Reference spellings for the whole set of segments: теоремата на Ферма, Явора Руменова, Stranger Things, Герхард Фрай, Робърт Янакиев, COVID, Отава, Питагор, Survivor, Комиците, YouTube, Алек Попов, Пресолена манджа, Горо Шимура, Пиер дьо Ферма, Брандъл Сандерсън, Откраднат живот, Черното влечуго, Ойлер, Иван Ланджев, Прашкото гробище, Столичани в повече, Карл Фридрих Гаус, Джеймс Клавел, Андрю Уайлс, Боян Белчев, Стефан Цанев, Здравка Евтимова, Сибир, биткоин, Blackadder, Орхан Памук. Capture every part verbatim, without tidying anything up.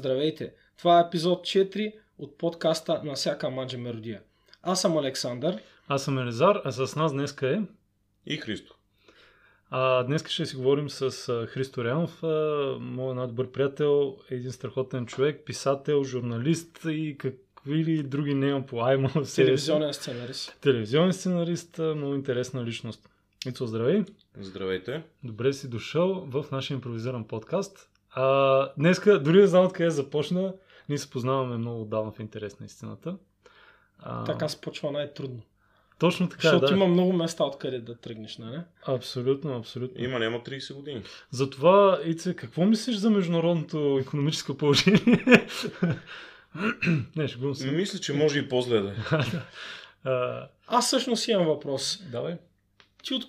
Здравейте! Това е епизод четири от подкаста на всяка маджа меродия. Аз съм Александър. Аз съм Елизар, а с нас днеска е... И Христо. А днес ще си говорим с Христо Рянов, моят най-добър приятел, един страхотен човек, писател, журналист и какви ли други нема по айма. Телевизионен сценарист. Телевизионен сценарист, много интересна личност. Ицо, здравей! Здравейте! Добре си дошъл в нашия импровизиран подкаст. А, днеска, дори да знам откъде започна, ние се познаваме много отдавна в интерес на истината. А... Така се почва най-трудно. Точно така, защото да. Защото има много места откъде да тръгнеш, не? Абсолютно, абсолютно. Има, няма трийсет години. Затова, Ице, какво мислиш за международното икономическо положение? Не, ще го се. Мисля, че може и по-зле да е. Аз всъщност имам въпрос. Давай. Ти от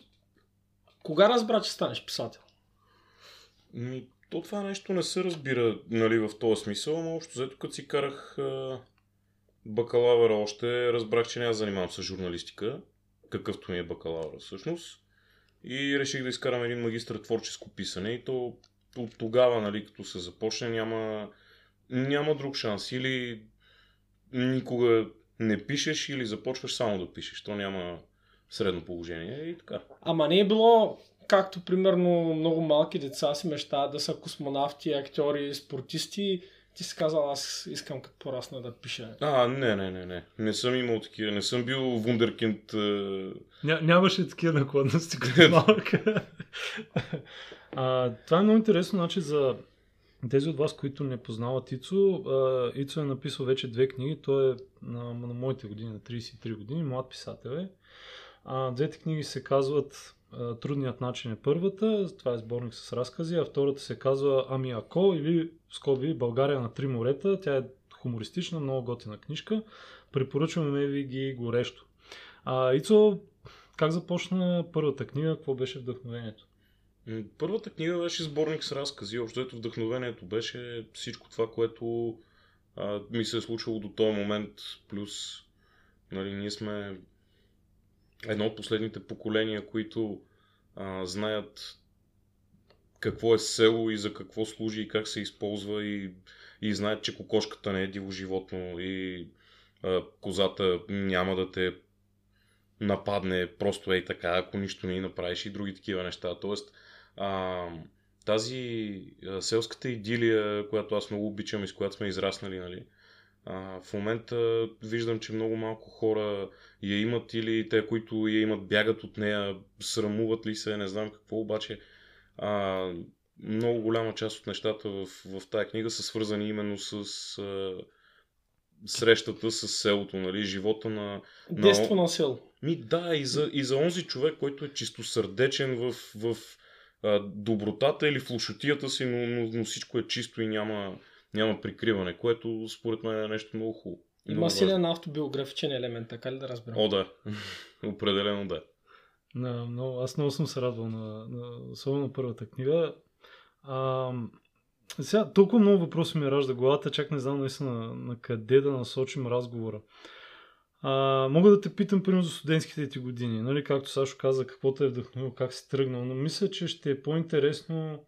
кога разбра, че станеш писател? Ми, то това нещо не се разбира, нали, в този смисъл, но общо взето като си карах а... бакалавъра още, разбрах, че няма занимавам с журналистика, какъвто ми е бакалавъра всъщност, и реших да изкарам един магистър творческо писане и то от тогава, нали, като се започне, няма, няма друг шанс. Или никога не пишеш, или започваш само да пишеш. То няма средно положение и така. Ама не е било, както примерно много малки деца си мечтаят да са космонавти, актьори, спортисти. Ти си казал, аз искам като порасна да пиша. А, не, не, не, не. Не съм имал такива, не съм бил вундеркинд. Е... Ня, нямаше такива наклонности като малка. а, това е много интересно, значи за тези от вас, които не познават Ицо. А, Ицо е написал вече две книги, той е на, на моите години, на трийсет и три години, млад писател е. А, двете книги се казват Трудният начин е първата, това е сборник с разкази, а втората се казва Ами ако, или в скоби България на три морета. Тя е хумористична, много готина книжка. Препоръчваме ви ги горещо. А, Ицо, как започна първата книга? Какво беше вдъхновението? Първата книга беше сборник с разкази. Общо ето вдъхновението беше всичко това, което а, ми се е случило до този момент. Плюс, нали, ние сме... едно от последните поколения, които а, знаят какво е село и за какво служи и как се използва и, и знаят, че кокошката не е диво животно и а, козата няма да те нападне просто ей така, ако нищо не направиш и други такива неща. Тоест а, тази а, селската идилия, която аз много обичам и с която сме израснали, нали, Uh, в момента виждам, че много малко хора я имат или те, които я имат, бягат от нея, срамуват ли се, не знам какво, обаче uh, много голяма част от нещата в, в тая книга са свързани именно с uh, срещата с селото, нали, живота на... Детство на, на село. Ми, да, и за, и за онзи човек, който е чистосърдечен в, в uh, добротата или в лошотията си, но, но, но всичко е чисто и няма... няма прикриване, което според мен е нещо много хубаво. Има силен автобиографичен елемент, така ли да разберем? О, да. Определено да. No, no, аз много съм се радвал на, на особено първата книга. А, сега толкова много въпроси ми ражда главата, чак не знам наистина на, на къде да насочим разговора. А, мога да те питам примерно за студентските ти години, нали, както Сашо каза, какво те е вдъхновило, как си тръгнал, но мисля, че ще е по-интересно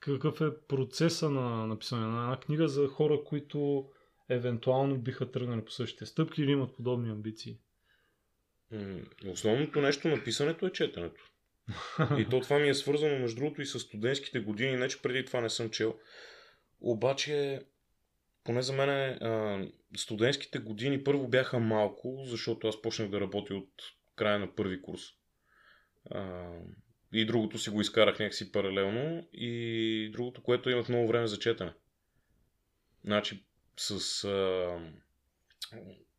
какъв е процеса на написане на една книга за хора, които евентуално биха тръгнали по същите стъпки или имат подобни амбиции? Основното нещо на писането е четенето. И то това ми е свързано, между другото, и с студентските години, не че преди това не съм чел. Обаче, поне за мен, студентските години първо бяха малко, защото аз почнах да работя от края на първи курс. И другото си го изкарах някакси паралелно. И другото, което имах много време за четене. Значи с а,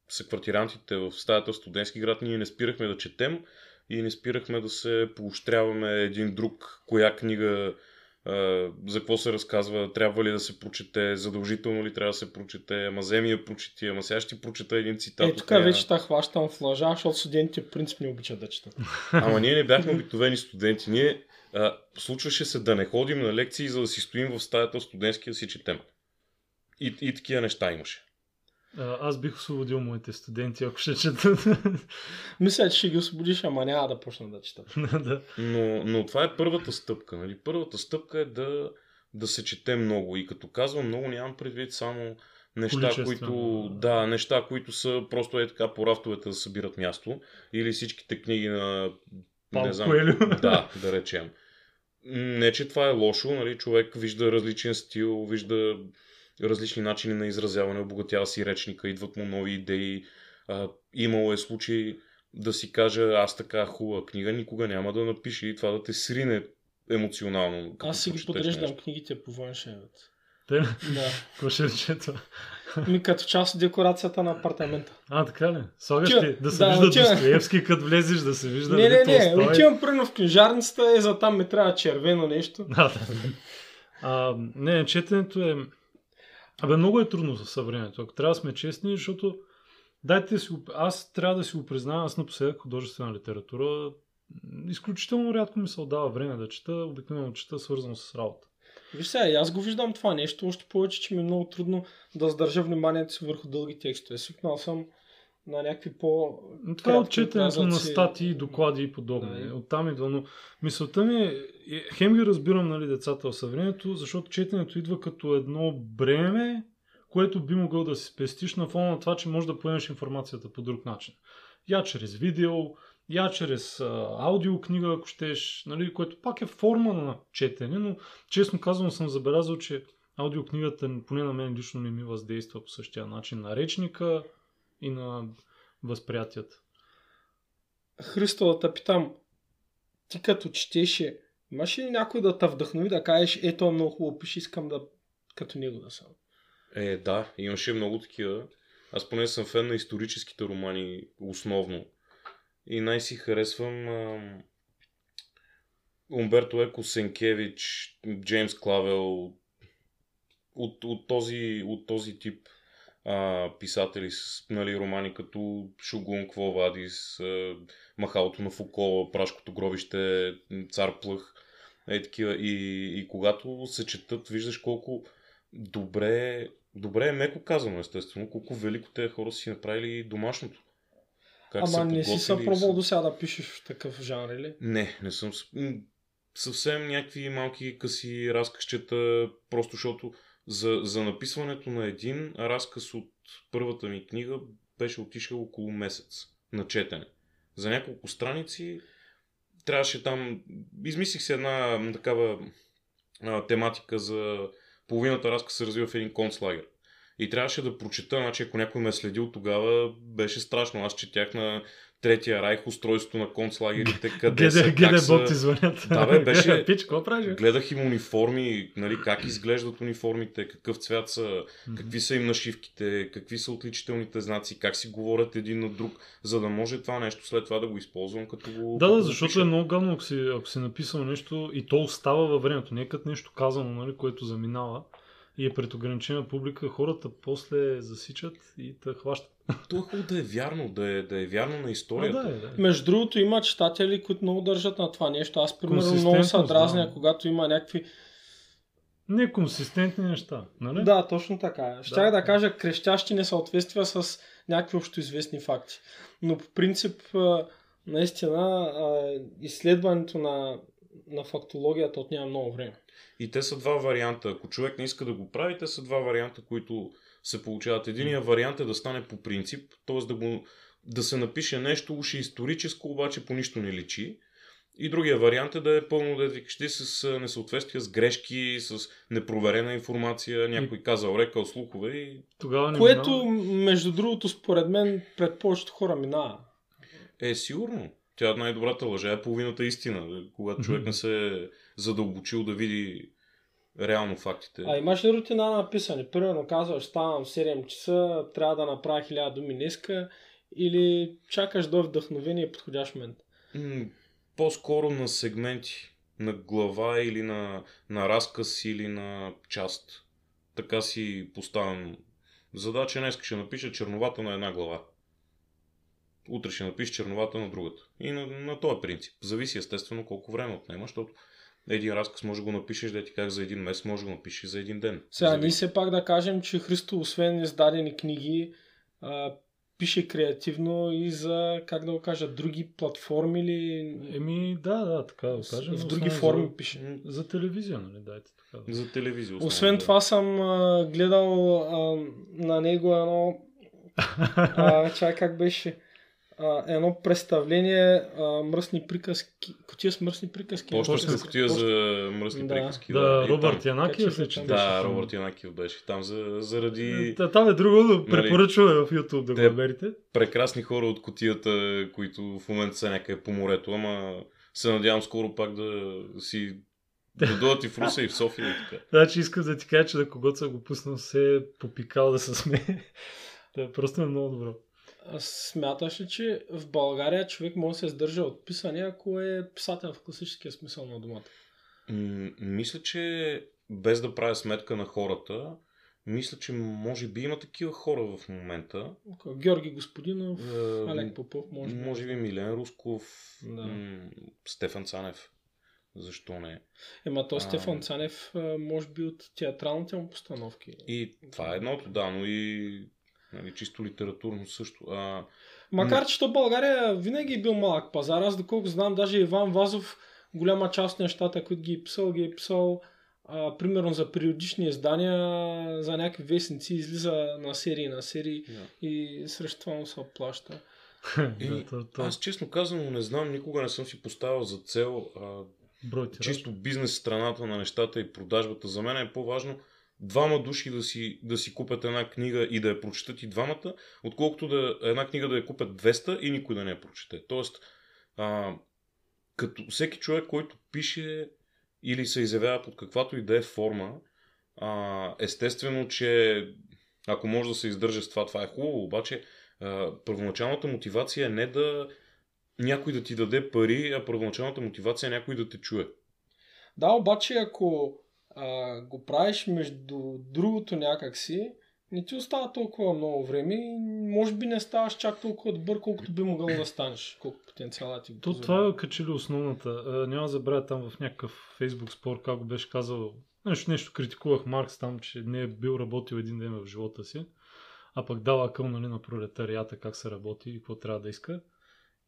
съквартирантите в стаята в студентски град ние не спирахме да четем и не спирахме да се поощряваме един друг, коя книга, а, за какво се разказва, трябва ли да се прочете, задължително ли трябва да се прочете, ама вземи я прочети, ама сега ще ти прочета един цитат. Е, тук вече та хващам в лъжа, защото студентите принцип не обичат да четат. Ама ние не бяхме обикновени студенти, ние а, случваше се да не ходим на лекции, за да си стоим в стаята в студентския си четем. И, и такива неща имаше. А, аз бих освободил моите студенти, ако ще четат. Мисля, че ще ги освободиш, ама няма да почна да четат. но, но това е първата стъпка. Нали? Първата стъпка е да, да се чете много. И като казвам много, нямам предвид само неща, които, да, неща, които са просто е така по рафтовете да събират място. Или всичките книги на... Пал Коелю. Да, да речем. Не, че това е лошо, нали? Човек вижда различен стил, вижда различни начини на изразяване, обогатява си речника, идват му нови идеи. А, имало е случай да си кажа, аз така хубава книга никога няма да напиша и това да те срине емоционално. Аз си ги подреждам нещо. Книгите по външевът. Те? Да. Какво ще рече това? Ми като част от декорацията на апартамента. А, така ли? Слагаш ти да се да, вижда отивам... Достоевски, като влезеш да се вижда... Не, не, не, не. Отивам пръвно в книжарницата, е за там ми трябва червено нещо. А, да. а, не, четенето е... Абе, много е трудно със съвремето. Ако трябва да сме честни, защото дайте си... Аз трябва да си го признавам, аз напоследък художествена литература изключително рядко ми се отдава време да чета, обикновено чета свързано с работа. Виж сега, аз го виждам това нещо, още повече, че ми е много трудно да задържа вниманието си върху дълги текстове. Свикнал съм на някакви по... Това е отчетенето на статии, доклади и подобни. Да, оттам идва, но мисълта ми е, хем ги разбирам, нали, децата в съвремето, защото четенето идва като едно бреме, което би могъл да си спестиш на фона на това, че можеш да поемеш информацията по друг начин. Я чрез видео, я чрез а, аудиокнига, ако щеш, нали, което пак е форма на четене, но честно казвам съм забелязал, че аудиокнигата поне на мен лично не ми въздейства по същия начин на речника и на възприятията. Христо, да те питам, ти като четеше, имаш ли някой да те вдъхнови да кажеш, ето много хубаво пише, искам да като него да съм? Е, да, имаше много такива. Аз поне съм фен на историческите романи основно. И най-си харесвам а, Умберто Еко, Сенкевич, Джеймс Клавел, от, от, този, от този тип а, писатели с, нали, романи като Шугун, Кво Вадис, а, Махалото на Фукова, Прашкото гробище, Цар Плъх. Е, такива. И, и когато се четат, виждаш колко добре, добре е меко казано, естествено, колко велико тези хора си направили домашното. Как Ама не си са пробвал до сега да пишеш в такъв жанр, или? Не, не съм. Съвсем някакви малки къси разказчета, просто защото за, за написването на един разказ от първата ми книга беше отишъл около месец на четене. За няколко страници трябваше там... Измислих се една такава а, тематика за... Половината разказ се развива в един концлагер. И трябваше да прочета, значи ако някой ме е следил тогава, беше страшно. Аз четях на Третия райх, устройството на концлагерите, къде са, как са... Бог ти звънят. Да, бе, беше... Пич, какво правиш? Гледах им униформи, нали, как изглеждат униформите, какъв цвят са, какви са им нашивките, какви са отличителните знаци, как си говорят един на друг, за да може това нещо след това да го използвам като го... Да, да, защото пиша. Е много гадно, ако си, ако си написал нещо и то остава във времето, не е като нещо казано, нали, което заминава. И е пред ограничена публика, хората после засичат и те хващат. Това е хубаво да е вярно, да е, да е вярно на историята. А, да е, да е. Между другото има читатели, които много държат на това нещо. Аз примерно много се дразня, да. Когато има някакви... Неконсистентни неща, нали? Да, точно така. Щях да, да кажа крещящи несъответствия с някакви общоизвестни факти. Но по принцип, наистина, изследването на... на фактологията отнема много време. И те са два варианта. Ако човек не иска да го прави, те са два варианта, които се получават. Единият вариант е да стане по принцип, т.е. да го, да се напише нещо, уж е историческо, обаче по нищо не личи. И другия вариант е да е пълно дедвикщи с несъответствия, с грешки, с непроверена информация, някой казал, рекал, слухове и... Тогава не което, минава. Между другото, според мен, пред повечето хора минава. Е, сигурно. Тя най-добрата лъжа е половината истина, когато човек не се е задълбочил да види реално фактите. А имаш ли рутина на писане? Примерно казваш, ставам седем часа, трябва да направя хиляда думи днеска или чакаш до вдъхновение и подходящ момент? По-скоро на сегменти, на глава или на, на разказ или на част. Така си поставям задача. Днес ще напиша черновата на една глава. Утре ще напиш черновата на другата. И на, на този принцип. Зависи естествено колко време отнема, защото един разказ може да го напишеш, да ти как за един месец, може да го напишеш за един ден. Сега, ние все пак да кажем, че Христо, освен издадени книги, а, пише креативно и за, как да го кажа, други платформи или... Еми, да, да, така да го кажем. В други форми за... пише. За телевизия, нали? Дайте така. Да. За телевизия. Освен да. Това съм а, гледал а, на него едно... А, чай, как беше... Uh, едно представление uh, мръсни приказки, Кутия с мръсни приказки. Почнахме Кутия за мръсни да. приказки. Да, да. Робърт Янакиев ли че беше? Да, Робърт Янакиев беше там за, заради... Та, там е друго, да препоръчваме в YouTube да те го намерите. Прекрасни хора от Кутията, които в момента са някъде по морето, ама се надявам скоро пак да си... Да дойдат и в Руса и в София и така. Значи искам да ти кажа, че да когото са го пуснал се е попикал да се смее. Да, просто е много добро. Смяташ ли, че в България човек може да се издържа от писане, ако е писател в класическия смисъл на думата? М- мисля, че без да правя сметка на хората, мисля, че може би има такива хора в момента. Георги Господинов, е, Алек Попов, може би. Може би Милен Русков, да. м- Стефан Цанев. Защо не? Ема то а... Стефан Цанев може би от театралните му постановки. И това е едното, да, но и... Нали, чисто литературно също. А... Макар, че то България винаги е бил малък пазар. Аз доколко знам, даже Иван Вазов голяма част от нещата, които ги е писал, ги е писал а, примерно за периодични издания, за някакви вестници, излиза на серии на серии yeah. и срещу това му се оплаща. И, аз честно казано не знам, никога не съм си поставил за цел а, чисто бизнес страната на нещата и продажбата. За мен е по-важно двама души да си, да си купят една книга и да я прочетат и двамата, отколкото да една книга да я купят двеста и никой да не я прочете. Тоест, а, като всеки човек, който пише или се изявява под каквато и да е форма, а, естествено, че ако може да се издържа с това, това е хубаво, обаче а, първоначалната мотивация е не да някой да ти даде пари, а първоначалната мотивация е някой да те чуе. Да, обаче ако А, го правиш между другото някакси, не ти остава толкова много време и може би не ставаш чак толкова добър, колкото би могъл да станеш, колко потенциалът ти го позволява. Това е качили основната. А, няма да забравя там в някакъв фейсбук спор, как го беше казал, нещо, нещо критикувах Маркс там, че не е бил работил един ден в живота си, а пък дава акъл, нали, на пролетарията, как се работи и какво трябва да иска.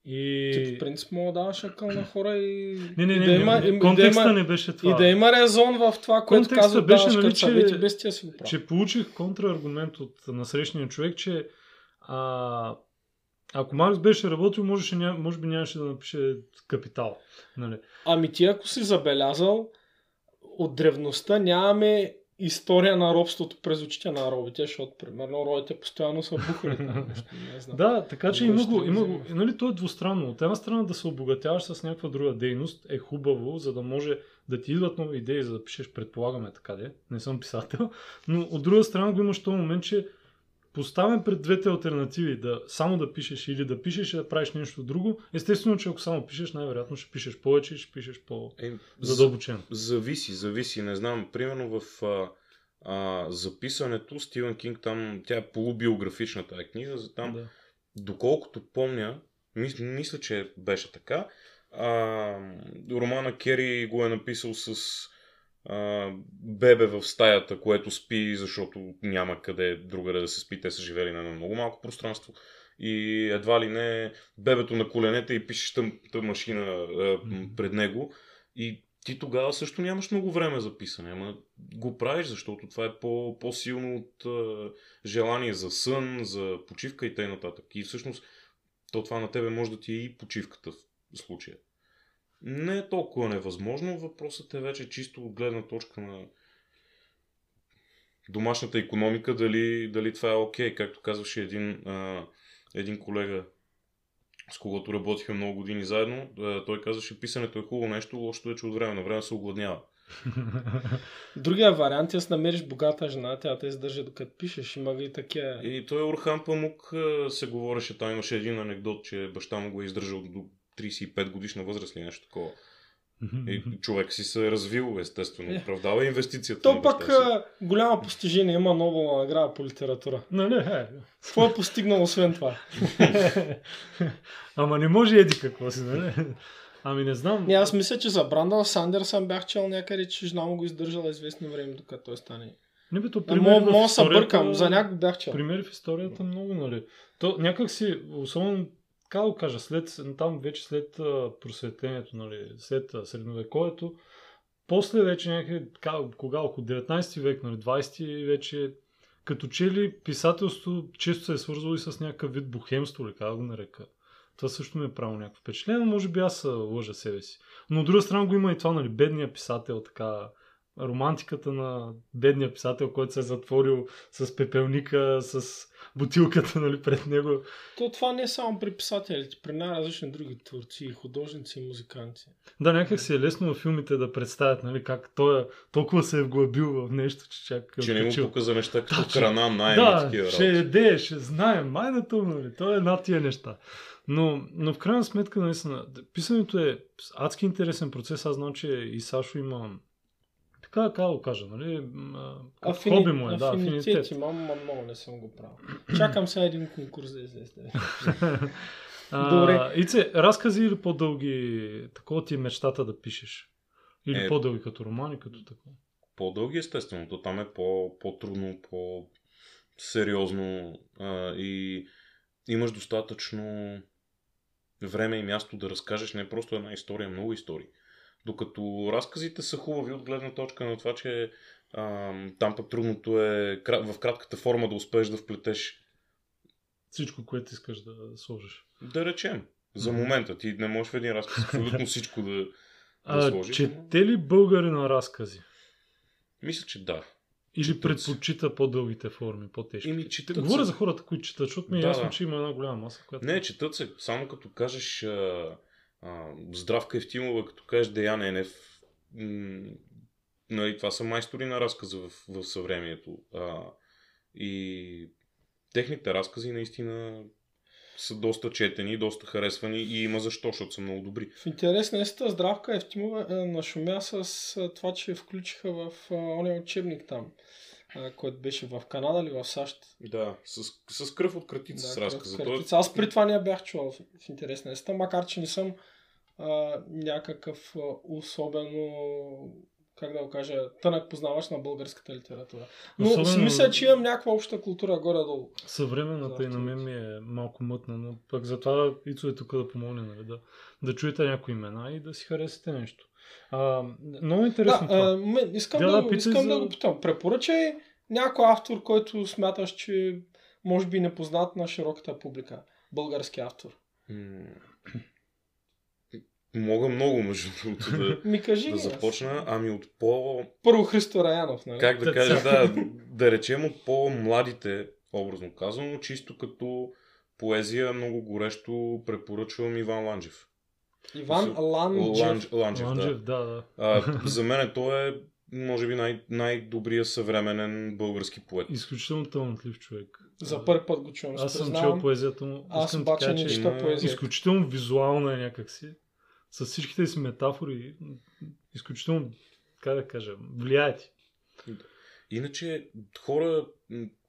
И... Ти по принцип мога да даваш акъл на хора и... Не, не, не, и да има, не, не. Контекста да има, не беше това. И да има резон в това, което казват, беше, даваш, нали, като съвети, без тия си го прави. Че получих контраргумент от насрещния човек, че а, ако Маркс беше работил, можеше, може би нямаше да напише Капитал. Нали? Ами ти ако си забелязал, от древността нямаме история на робството през очите на робите, защото, примерно, робите постоянно са бухали. Да, така че има го, има го. Нали, то е двустранно. От една страна да се обогатяваш с някаква друга дейност е хубаво, за да може да ти идват нови идеи, за да пишеш, предполагаме, така де, не съм писател, но от друга страна го имаш този момент, че поставям пред двете алтернативи, да само да пишеш или да пишеш и да правиш нещо друго. Естествено, че ако само пишеш, най-вероятно ще пишеш повече и ще пишеш по-задълбочено. Зависи, зависи. Не знам, примерно в а, а, записането Стивен Кинг, там, тя е полубиографична тая книга, за там, да. Доколкото помня, мис, мисля, че беше така, а, романа Кери го е написал с Uh, бебе в стаята, което спи, защото няма къде другаде да се спи. Те са живели на много малко пространство и едва ли не бебето на коленете и пишещата машина uh, mm-hmm. пред него, и ти тогава също нямаш много време за писане, ама го правиш, защото това е по- по-силно от uh, желание за сън, за почивка и т.н. И всъщност то това на тебе може да ти е и почивката в случая. Не е толкова невъзможно, въпросът е вече чисто от гледна точка на домашната икономика, дали, дали това е окей. Както казваше един, а, един колега, с когото работихме много години заедно, а, той казваше, писането е хубаво нещо, лошото е, че от време на време се огладнява. Другия вариант е, си намериш богата жена, тя те издържа докато пишеш, има ви такива... И той Орхан Памук се говореше, там имаше един анекдот, че баща му го е издържал до тридесет и пет годишна възраст или нещо такова. И човек си се развил, естествено. Оправдава инвестицията. То пък голяма постижение. Има нова награда по литература. Не, не. Какво е постигнал освен това? Ама не може еди какво си, нали? Ами не знам. Не, аз мисля, че за Брандъл Сандерсън бях чел някъде, че жена му го издържала известно време, докато той стане Не бе, то пример но, в историята... За някой бях чел. Пример в историята много, нали. То някак си, особено, как да кажа, след, там вече след просветлението, нали, след средновековието, после вече някъде, кога, около деветнайсети век, нали, двайсети вече, като че ли писателството често се е свързвало и с някакъв вид бухемство, или как го нарека. Това също ми е правило някакво впечатление, но може би аз лъжа себе си. Но от друга страна го има и това, нали, бедния писател, така, романтиката на бедния писател, който се е затворил с пепелника, с бутилката, нали, пред него. То това не е само при писателите, при най-различни други творци, художници и музиканти. Да, някак си е лесно във филмите да представят, нали, как той е толкова се е вглъбил в нещо, че чак... Че не му показа неща като да, храна, най-митки е работа. Да, ще еде, ще знае, майната му, нали, той е над тия неща. Но, но в крайна сметка, наистина, писането е адски интересен процес. Аз знам, че и Сашо има... Така, как го кажа, нали? Афини... Хоби му е, да, афинитет. Мама, много не съм го правил. Чакам сега един конкурс да излезте. Добре. Ице, разкази или по-дълги, такова ти е мечтата да пишеш? Или е, по-дълги като романи, като такова? По-дълги, естествено. То там е по-трудно, по-сериозно а, и имаш достатъчно време и място да разкажеш не просто една история, много истории. Докато разказите са хубави от гледна точка на това, че а, там пък трудното е в кратката форма да успееш да вплетеш всичко, което искаш да сложиш. Да речем. За момента ти не можеш в един разказ абсолютно всичко да, да сложиш. А чете ли българи на разкази? Мисля, че да. Или четат. Предпочита по-дългите форми, по-тежки? Ими, говоря се. За хората, които четат, защото ми е да, ясно, да. Че има една голяма маса, която... Не, четат се. Само като кажеш... А... Uh, Здравка Евтимова, като кажеш Деян Енев, м- нали, това са майстори на разказа в, в съвремието uh, и техните разкази наистина са доста четени, доста харесвани и има защо, защото са много добри. В интерес наистина Здравка Евтимова е нашумя с това, че включиха в uh, ония учебник там, uh, който беше в Канада или в САЩ. Да, с, с кръв от кратица да, с разказа. Кратица. Аз при това не бях чувал в интерес наистина, макар че не съм Uh, някакъв uh, особено, как да го кажа, тънък познавач на българската литература. Но особено... си мисля, че имам някаква обща култура горе-долу. Съвременната и на мен ми е малко мътна, но пък затова Ицо е тук да помогне, нали, да, да чуете някои имена и да си харесате нещо. А, много интересно да, това. А, мен, искам да, да, искам за... да го питам. Препоръчай някой автор, който смяташ, че може би не познат на широката публика. Български автор. Mm. Мога много, между другото, да, ми кажи, да започна. Ами от по... Първо Христо Рянов, нали? Как да кажа, да, да речем от по-младите, образно казано, чисто като поезия, много горещо препоръчвам Иван Ланджев. Иван Ланджев? Ланж, Ланджев, Ланджев, да. да, да. А, за мен той е, може би, най- най-добрият съвременен български поет. Изключително талантлив човек. За първи път го чувам. Аз съм чел поезията му. Аз обаче не чета поезията. Изключително визуална е някакси. С всичките си метафори, изключително, как да кажа, влияят. Иначе хора,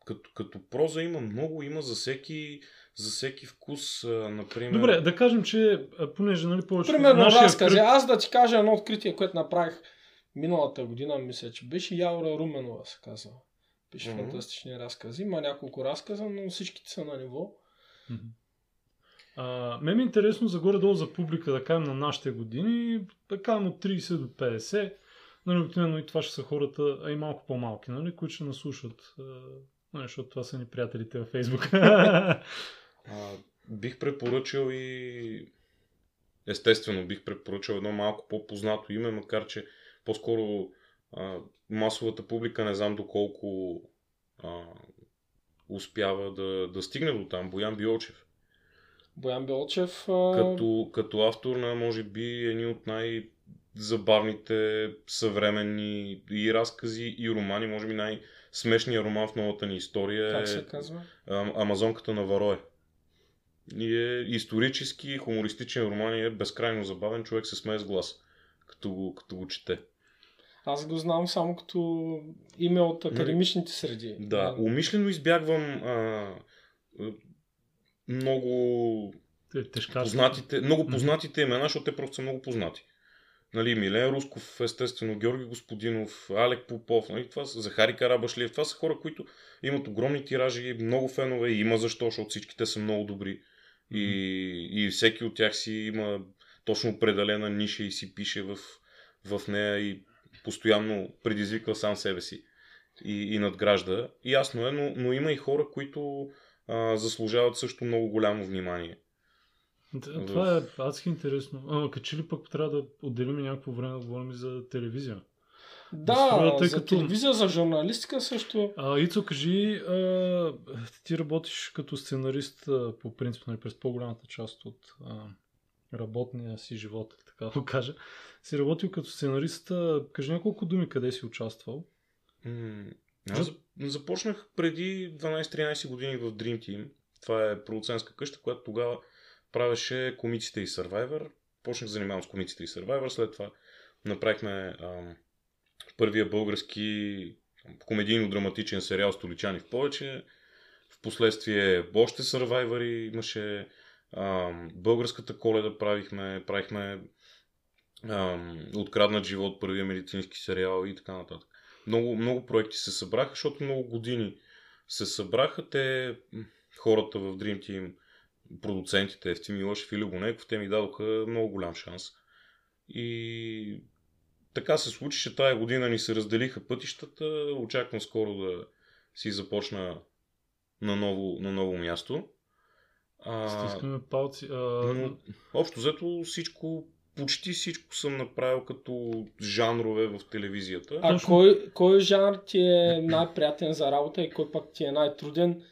като, като проза има много, има за всеки, за всеки вкус, например... Добре, да кажем, че понеже, нали, повече... Примерно, разкази, кръг... аз да ти кажа едно откритие, което направих миналата година, мисля, че беше Явора Руменова, се казва. Пише mm-hmm. фантастични разкази, има няколко разказа, но всичките са на ниво. Mm-hmm. Uh, ме ми е интересно за горе-долу за публика, да кажем на нашите години, да кажем от трийсет до петдесет, нали, обикновено и това ще са хората, а и малко по-малки, нали, които ще наслушат, нали, защото това са ни приятелите във Фейсбук. uh, бих препоръчал и естествено бих препоръчал едно малко по-познато име, макар че по-скоро uh, масовата публика не знам доколко uh, успява да, да стигне до там. Боян Биолчев. Боян Белчев... Като, като автор на, може би, едни от най-забавните съвременни и разкази, и романи, може би най-смешният роман в новата ни история как се казва? е Амазонката на Варое. И е исторически, хумористичен роман и е безкрайно забавен, човек се смее с глас, като го, като го чете. Аз го знам само като име от академичните среди. Да, умишлено избягвам... А... Много познатите, много познатите имена, защото те просто са много познати. нали, Милен Русков, естествено, Георги Господинов, Алек Попов, нали, това са, Захари Карабашлиев, това са хора, които имат огромни тиражи, много фенове и има защо, защото всички те са много добри и, mm-hmm. и всеки от тях си има точно определена ниша и си пише в, в нея и постоянно предизвиква сам себе си и, и надгражда. Ясно е, но, но има и хора, които а, заслужават също много голямо внимание. Да, това е адски интересно. А, качи ли пък трябва да отделим някакво време да говорим за телевизия? Да, да, тъй за като... телевизия, за журналистика също. А, Ицо, кажи, а, ти работиш като сценарист а, по принцип, нали, през по-голямата част от а, работния си живот, така да го кажа. Си работил като сценарист. А, кажи няколко думи къде си участвал. М- аз започнах преди дванайсет-тринайсет години в Dream Team. Това е продуцентска къща, която тогава правеше Комиците и Survivor. Почнах да занимавам с Комиците и Survivor. След това направихме ам, първия български комедийно-драматичен сериал Столичани в повече. Впоследствие още Survivor имаше. Ам, българската Коледа правихме. Правихме ам, Откраднат живот, първия медицински сериал и така нататък. Много, много проекти се събраха, защото много години се събраха. Те, хората в Dream Team, продуцентите Евтим Милошев и Любонеков, те ми дадоха много голям шанс. И така се случи, че тая година ни се разделиха пътищата. Очаквам скоро да си започна на ново, на ново място. А... Стискаме палци. А... Но, общо взето всичко, почти всичко съм направил като жанрове в телевизията. А точно... кой, кой жанр ти е най-приятен за работа и кой пък ти е най-труден?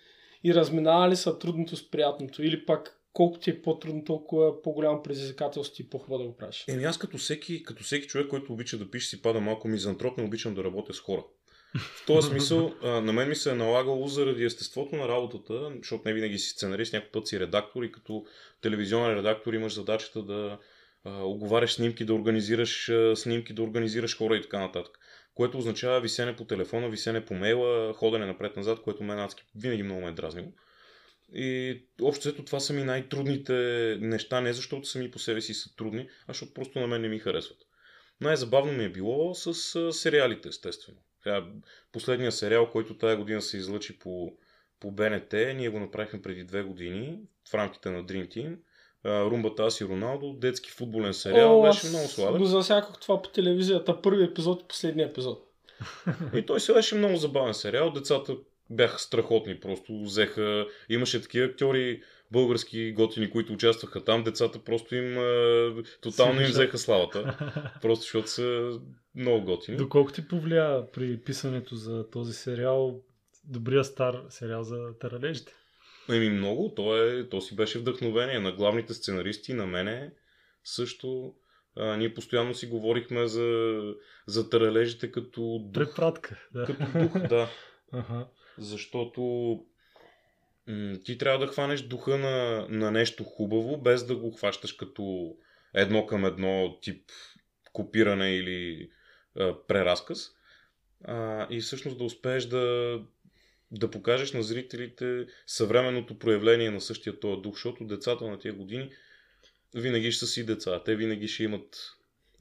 И разминава ли са трудното с приятното? Или пак колко ти е по-трудно, толкова по-голямо предизвикателство и по-хубаво да го правиш? Еми аз като всеки, като всеки човек, който обича да пише, си пада малко мизантроп, не обичам да работя с хора. В този смисъл на мен ми се е налагало заради естеството на работата, защото не винаги си сценарист, някой път си редактор и като телевизионен редактор имаш задачата да оговаряш снимки, да организираш снимки, да организираш хора и така нататък. Което означава висене по телефона, висене по мейла, ходене напред-назад, което мен адски винаги много ме е дразнило. И общо взето това са ми най-трудните неща, не защото сами по себе си са трудни, а защото просто на мен не ми харесват. Най-забавно ми е било с сериалите, естествено. Последният сериал, който тая година се излъчи по, по БНТ, ние го направихме преди две години в рамките на Dream Team. Румбата, аз и Роналдо, детски футболен сериал, О, беше много сладък. Го засякох това по телевизията, първи епизод и последния епизод. И той си беше много забавен сериал, децата бяха страхотни, просто взеха, имаше такива актьори български готини, които участваха там, децата просто им, тотално им взеха славата, просто защото са много готини. Доколко ти повлия при писането за този сериал, добрия стар сериал за таралежите? Еми много, то, е, то си беше вдъхновение на главните сценаристи, на мене също. А, ние постоянно си говорихме за, за таралежите като дух. Препратка, да. Като дух, да. Ага. Защото м- ти трябва да хванеш духа на, на нещо хубаво, без да го хващаш като едно към едно тип копиране или а, преразказ. А, и всъщност да успееш да... да покажеш на зрителите съвременното проявление на същия този дух, защото децата на тия години винаги ще са си деца. Те винаги ще имат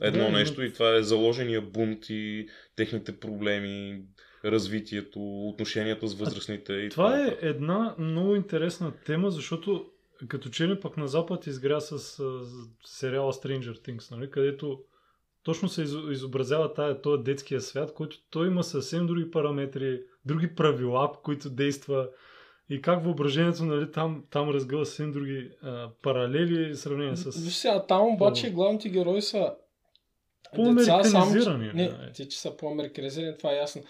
едно да, нещо и това е заложения бунт и техните проблеми, развитието, отношенията с възрастните. И това, това е една много интересна тема, защото като че ли пък на Запад изгря с сериала Stranger Things, нали? Където точно се изобразява тая, този детския свят, който той има съвсем други параметри, други правила, по които действа и как въображението, нали, там, там разгъва съвсем други а, паралели в сравнение с... Виж сега, там обаче главните герои са деца, само че... Не, те, че са по-американизирани, това е ясно.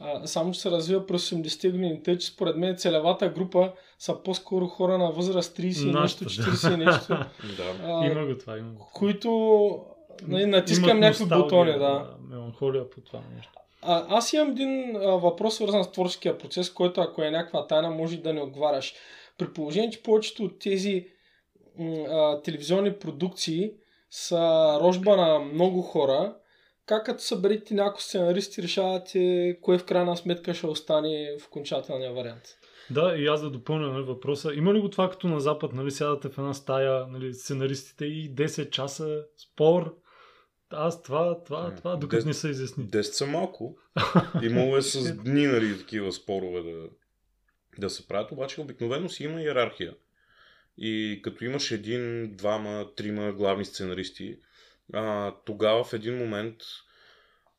А, само че се развива през осемдесетте години, тъй че според мен целевата група са по-скоро хора на възраст трийсет и нещо, четирийсет и нещо. Да, има го това, има го. Които... Нали, натискам някакви бутони, да. Меланхолия по това нещо. А, аз имам един а, въпрос, свързан с творческия процес, който ако е някаква тайна, може да не отговаряш. При положение, че повечето от тези м, а, телевизионни продукции са рожба на много хора, как като съберете някои сценаристи, решавате кое в крайна сметка ще остане в окончателния вариант? Да, и аз да допълня, нали, въпроса. Има ли го това като на Запад, нали, сядате в една стая, нали, сценаристите и десет часа спор Аз това, това, това, докато не са изясни. Десет са малко. Имало е с дни, нали, такива спорове да, да се правят, обаче обикновено си има иерархия. И като имаш един, двама, трима главни сценаристи, а, тогава в един момент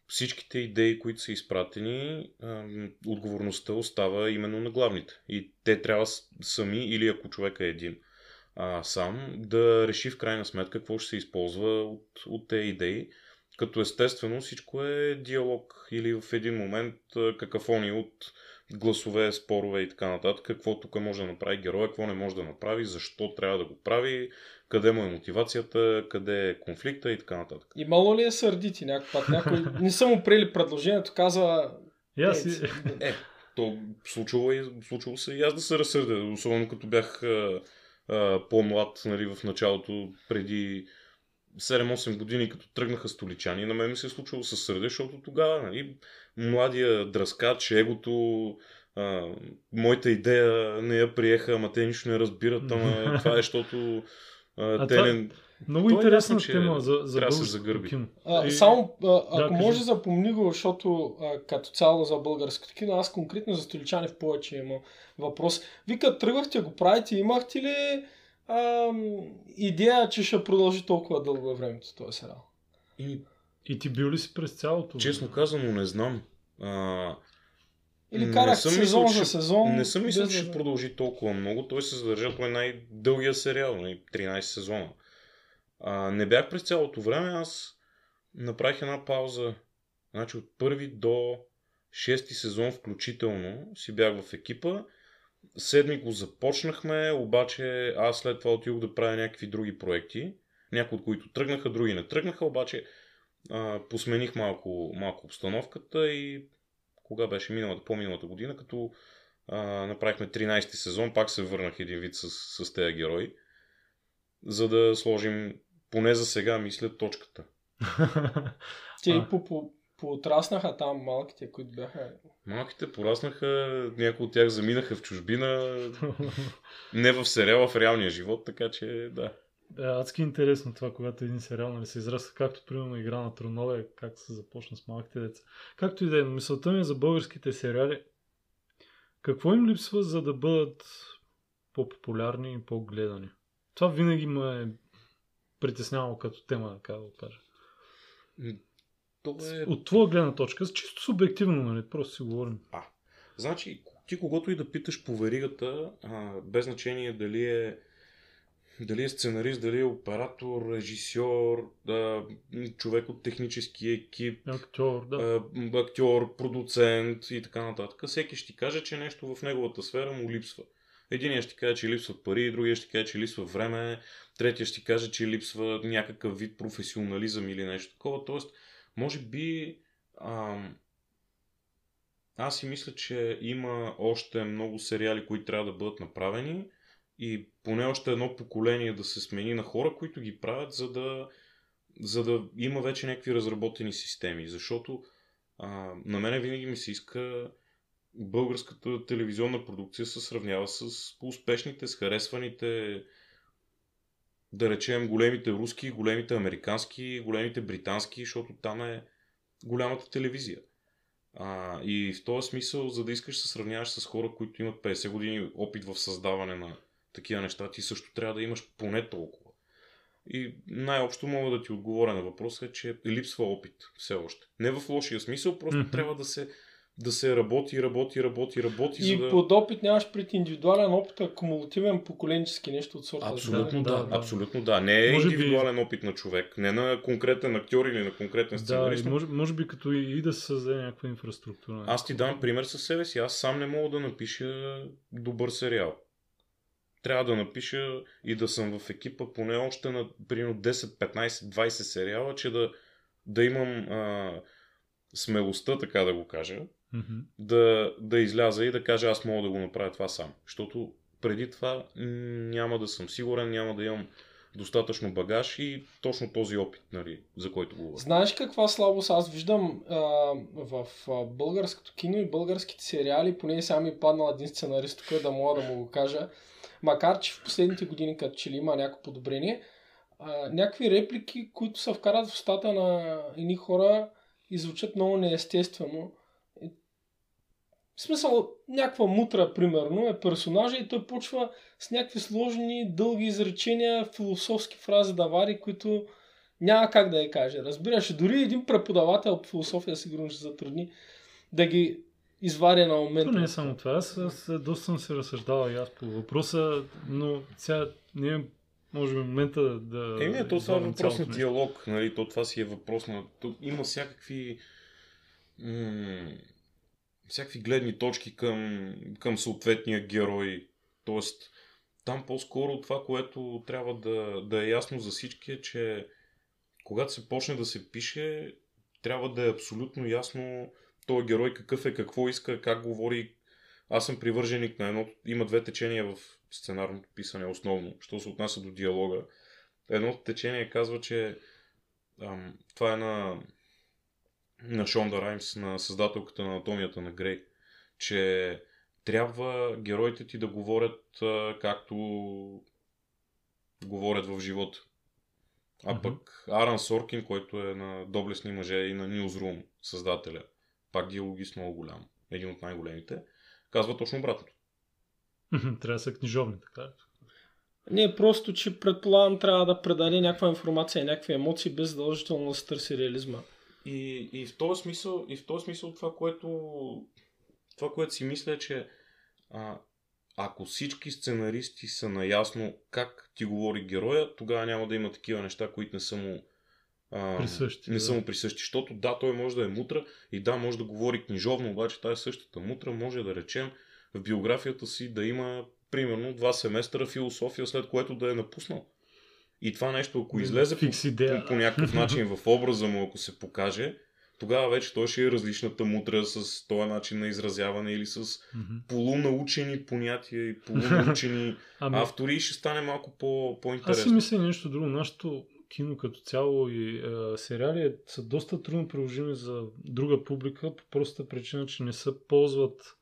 всичките идеи, които са изпратени, а, отговорността остава именно на главните. И те трябва сами, или ако човек е един а, сам, да реши в крайна сметка какво ще се използва от, от тези идеи. Като естествено всичко е диалог или в един момент какафония от гласове, спорове и така нататък. Какво тук може да направи героя, какво не може да направи, защо трябва да го прави, къде му е мотивацията, къде е конфликта и така нататък. И мало ли е сърдити някаква? Някой... Не са му приели предложението, казва... Е, си... е, то случило, и, случило се и аз да се разсърдя. Особено като бях а, а, по-млад, нали, в началото, преди седем-осем години, като тръгнаха Столичани, на мен ми се е случило със сърде, защото тогава, нали, младия дръскач, егото, а, моята идея не я приеха, ама те нищо не разбират, ама това е, защото а, а те това... не... Много интересна е тема за, за българското кино. А, и... Само, а, ако да, може, запомни го, защото а, като цяло за българското кино, аз конкретно за Столичани в повече има въпрос. Вика, тръгвахте го правите, имахте ли а, идея, че ще продължи толкова дълго времето този сериал? И... И ти бил ли си през цялото? Честно казано, не знам. А, Или карах сезон мисля, за сезон. Не съм мислял, че ще продължи толкова много. Той се задържа, той е най-дългия сериал, тринайсет сезона. А, не бях през цялото време, аз направих една пауза. Значи от първи до шести сезон включително си бях в екипа. Седми го започнахме, обаче аз след това отидох да правя някакви други проекти. Някои от които тръгнаха, други не тръгнаха, обаче... Uh, посмених малко, малко обстановката и кога беше миналата, по-миналата година, като uh, направихме тринайсети сезон, пак се върнах един вид с, с тези герои, за да сложим, поне за сега, мисля, точката. Те и поотразнаха там малките, които бяха... Малките пораснаха, някои от тях заминаха в чужбина, не в сериала, в реалния живот, така че да. Адски интересно това, когато един сериал, нали, се израства, както примерно Игра на тронове, как се започна с малките деца. Както и да е, но мисълта ми е за българските сериали. Какво им липсва, за да бъдат по-популярни и по-гледани? Това винаги ме е притеснявало като тема, така да го кажа. Е... От твоя гледна точка, чисто субективно, нали, просто си говорим. А, значи, ти когото и да питаш по веригата, а, без значение дали е Дали е сценарист, дали е оператор, режисьор, да, човек от технически екип, актьор, да. а, актьор, продуцент и така нататък. Всеки ще ти каже, че нещо в неговата сфера му липсва. Единият ще ти каже, че липсва пари, другият ще ти каже, че липсва време, третият ще ти каже, че липсва някакъв вид професионализъм или нещо такова. Тоест, може би ам, аз си мисля, че има още много сериали, които трябва да бъдат направени. И поне още едно поколение да се смени на хора, които ги правят, за да, за да има вече някакви разработени системи. Защото а, на мене винаги ми се иска българската телевизионна продукция се сравнява с успешните, с харесваните, да речем, големите руски, големите американски, големите британски, защото там е голямата телевизия. А, и в този смисъл, за да искаш да се сравняваш с хора, които имат петдесет години опит в създаване на такива неща, ти също трябва да имаш поне толкова. И най-общо мога да ти отговоря на въпроса, че липсва опит все още. Не в лошия смисъл, просто mm-hmm. трябва да се, да се работи, работи, работи, работи. И за да... под опит нямаш пред индивидуален опит, а кумулативен поколенчески нещо от сорта. Абсолютно да, да, да. Абсолютно да. Не е може индивидуален би... опит на човек, не на конкретен актьор или на конкретен сценарист. Да, може, може би като и, и да се създаде някаква инфраструктура. Аз ти дам пример със себе си. Аз сам не мога да напиша добър сериал. Трябва да напиша и да съм в екипа поне още на примерно десет, петнайсет, двайсет сериала, че да, да имам а, смелостта, така да го кажа, mm-hmm. да, да изляза и да кажа, аз мога да го направя това сам. Защото преди това няма да съм сигурен, няма да имам достатъчно багаж и точно този опит, нали, за който говоря. Знаеш каква слабост аз виждам а, в а, българското кино и българските сериали, поне сега ми е паднал един сценарист тук, да мога да му го кажа. Макар че в последните години, като че ли има някакво подобрение, а, някакви реплики, които се вкарат в устата на едни хора и звучат много неестествено. И... В смисъл, някаква мутра, примерно, е персонажа и той почва с някакви сложни, дълги изречения, философски фрази да вари, които няма как да я каже. Разбираш, дори един преподавател по философия сигурно ще затрудни да ги изваря на момента. То не е само това. Аз, аз доста съм се разсъждавал и аз по въпроса, но сега не е, може би, момента да... Е, не, то това е въпрос на диалог. Нали? То това си е въпрос на... То има всякакви... М- всякакви гледни точки към, към съответния герой. Тоест, там по-скоро това, което трябва да, да е ясно за всички е, че когато се почне да се пише, трябва да е абсолютно ясно този герой какъв е, какво иска, как говори. Аз съм привърженик на едно... Има две течения в сценарното писане основно, що се отнася до диалога. Едното течение казва, че ам, това е на, на Шонда Раймс, на създателката на Анатомията на Грей, че трябва героите ти да говорят а, както говорят в живота. А mm-hmm. пък Аран Соркин, който е на Доблестни мъже и на Newsroom, създателя, пак диалогист много голям, един от най-големите, казва точно обратното. Трябва да са книжовни, така. Не, просто, че предполагам, трябва да предаде някаква информация и някакви емоции, без задължително да се търси реализма. И, и в този смисъл, и в този смисъл това, което, това, което си мисля, че а, ако всички сценаристи са наясно как ти говори героя, тогава няма да има такива неща, които не са му присъщи, не да. са му присъщи. Защото да, той може да е мутра и да, може да говори книжовно, обаче тая същата мутра може да речем в биографията си да има примерно два семестра философия, след което да е напуснал. И това нещо, ако излезе по, по, по някакъв начин в образа му, ако се покаже, тогава вече той ще е различната мутра с този начин на изразяване или с mm-hmm. полунаучени понятия и полунаучени ами... автори и ще стане малко по, по-интересно. Аз си мисля нещо друго. Нашето кино като цяло и е, сериали са доста трудно приложими за друга публика по простата причина, че не се ползват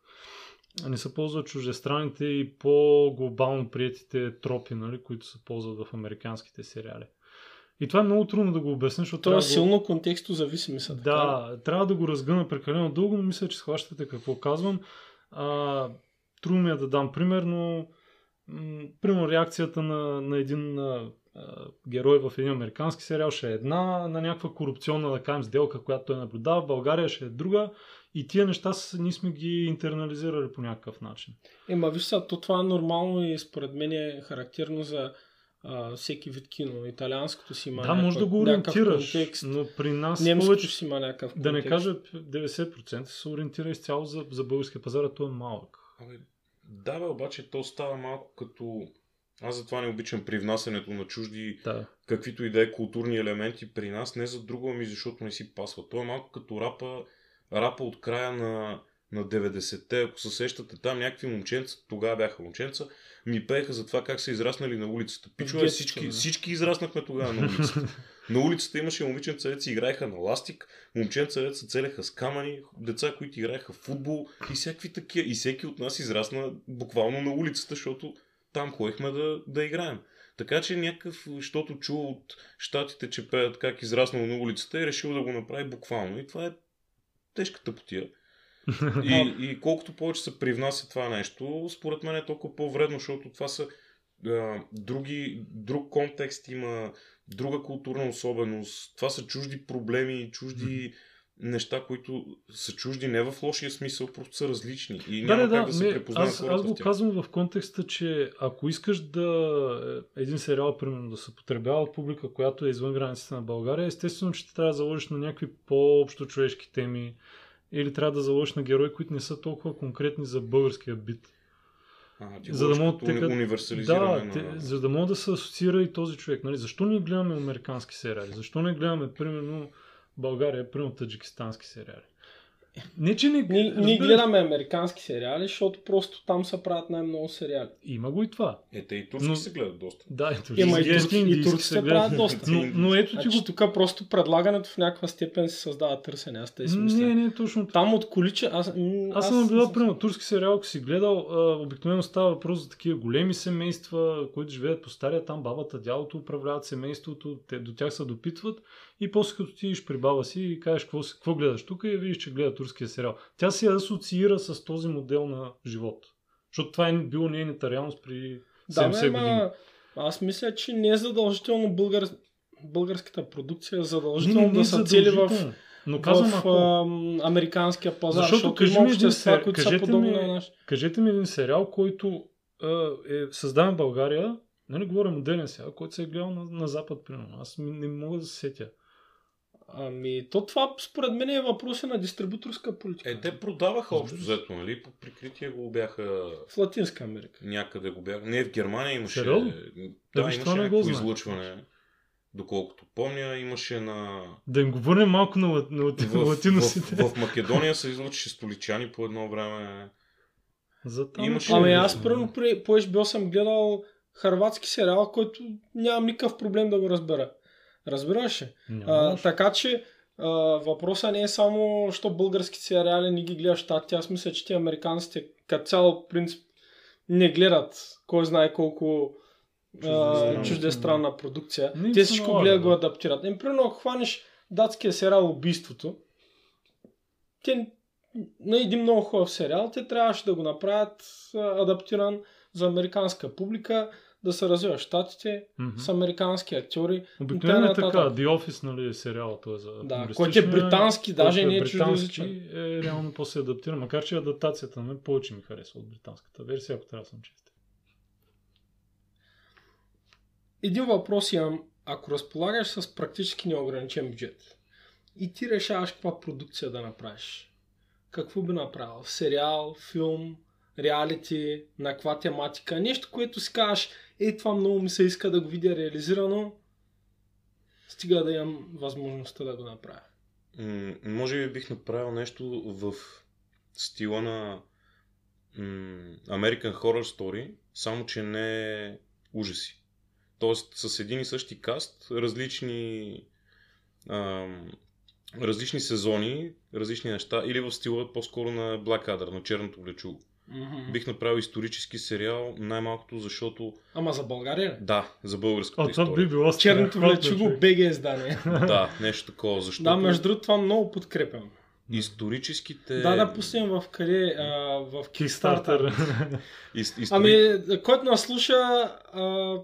не се ползват чуждестранните и по-глобално приетите тропи, нали, които се ползват в американските сериали. И това е много трудно да го обясня, защото... Това е силно го... контексто зависими са. Така? Да, трябва да го разгъна прекалено дълго, но мисля, че схващате какво казвам. А, трудно ми е да дам пример, но м- примерно реакцията на, на един а, герой в един американски сериал ще е една, на някаква корупционна, да кажем, сделка, която той наблюдава, в България ще е друга и тия неща са, ние сме ги интернализирали по някакъв начин. Ема виж са, то това е нормално и според мен е характерно за... Uh, всеки вид кино. Италианското си има да, някакъв, може да го ориентираш, контекст, но при нас повече си има някакъв контекст. Да не кажа деветдесет процента се ориентира изцяло за, за българския пазар, а той е малък. Абе, да бе, обаче то става малко като... Аз затова не обичам привнасянето на чужди да. Каквито и да е културни елементи при нас, не за друго, ами защото не си пасва. То е малко като рапа, рапа от края на, на деветдесетте. Ако се сещате там някакви момченца, тогава бяха момченца, ми пееха за това как са израснали на улицата. Пичове, всички, всички израснахме тогава на улицата. На улицата имаше момиченца, дето си играеха на ластик, момченца, дето се целеха с камъни, деца, които играеха в футбол и всякакви такива. И всеки от нас израсна буквално на улицата, защото там ходихме да, да играем. Така че някакъв, защото чува от щатите, че пеят как израснал на улицата, е решил да го направи буквално. И това е тежка тъпотия. И, и колкото повече се привнася това нещо, според мен е толкова по-вредно, защото това са а, други, друг контекст има, друга културна особеност, това са чужди проблеми, чужди неща, които са чужди не в лошия смисъл, просто са различни и няма да, как да, да се препознаят хората. Аз го казвам в контекста, че ако искаш да един сериал, примерно, да се потребява от публика, която е извън границите на България, естествено, че ти трябва да заложиш на някакви по-общо човешки теми, или трябва да заложиш на герои, които не са толкова конкретни за българския бит. А, ти за да могат тека... универсализиране да, на... те, за да могат да се асоциира и този човек. Нали? Защо не гледаме американски сериали? Защо не гледаме, примерно, България, примерно таджикистански сериали? Не, че не ни, ни гледаме американски сериали, защото просто там се правят най-много сериали. Има го и това. Ето и турски но... се гледат доста. Да, и турски, Ема, и турски, и турски се, се правят доста. Но, но ето значи, ти го... тук просто предлагането в някаква степен се създава търсене. Аз тези мисля. Не, не, точно. Там от количе... Аз, аз съм наблюдал, примерно, турски сериал, ако си гледал, а, обикновено става въпрос за такива големи семейства, които живеят по стария, там бабата, дялото управляват семейството, те, до тях се допитват. И после като ти иш при баба си и кажеш какво, какво гледаш тук и видиш, че гледа турския сериал. Тя се асоциира с този модел на живот. Защото това е било нейната реалност при седемдесет да, години. Аз мисля, че не е задължително българ... българската продукция задължително не, не, не да са цели в, но казвам, в ако... американския пазар. Защото, защото има общества, които са подобни на наш. Кажете ми един сериал, който е създаден в България, не, не говоря модерен сериал, който се е гледал на, на Запад, примерно. Аз не мога да се сетя. Ами, то това според мен е въпрос на дистрибуторска политика. Е, те продаваха общо взето, нали? По прикритие го бяха... В Латинска Америка. Някъде го бяха. Не, в Германия имаше... Сериал? Да, да имаше някакво излъчване. Доколкото помня, имаше на... Да им го върнем малко на, лат... на латиносите. В, в, в Македония се излъчеше Столичани по едно време. За там... Имаше... Ами, аз първо при... по Еш Би О съм гледал хърватски сериал, който нямам никакъв проблем да го разбера. Разбираш ли? Така че а, въпросът не е само, що българските сериали не ги гледат в щатите. Аз мисля, че тия американците като цяло принцип не гледат кой знае колко а, чуждестранна продукция. Не, те всичко много, гледат да. Го адаптират. Е, примерно, ако хванеш датския сериал "Убийството", те, на един много хубав сериал, те трябваше да го направят а, адаптиран за американска публика, да се развива щатите, mm-hmm. с американски актьори. Обикновено е така. The Office, нали, е сериалът е за да, който е британски, даже е не е чуждоязичен. Е реално после адаптиран, макар че адаптацията на мен повече ми харесва от британската версия, ако трябва да съм честен. Един въпрос имам. Ако разполагаш с практически неограничен бюджет и ти решаваш каква продукция да направиш, какво би направил? Сериал, филм, реалити, на каква тематика, нещо, което си кажеш, е, това много ми се иска да го видя реализирано, стига да имам възможността да го направя. М- може би бих направил нещо в стила на м- American Horror Story, само че не ужаси. Тоест с един и същи каст, различни а- различни сезони, различни неща, или в стила по-скоро на Blackadder, на Черното влечуго. Mm-hmm. Бих направил исторически сериал, най-малкото, защото... Ама за България? Да, за българската а, история. А, това би било... Черното влечуго Б Г издание. Да, нещо такова, защото... Да, между другото, това много подкрепям. Историческите... Да, да пуснем в къде... А, в Kickstarter. Истори... Ами, който нас слуша, а,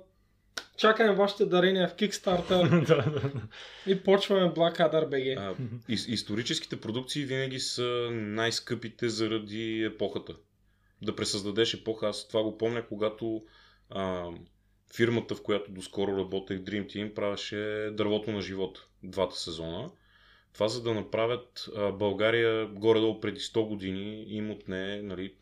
чакаме вашите дарения в Kickstarter. Да, да, да. И почваме Blackadder Б Г. А, ис- историческите продукции винаги са най-скъпите заради епохата. Да пресъздадеш епоха. Аз това го помня, когато а, фирмата, в която доскоро работех, Dream Team, правеше "Дървото на живот" двата сезона. Това за да направят а, България горе-долу преди сто години им отне, нали,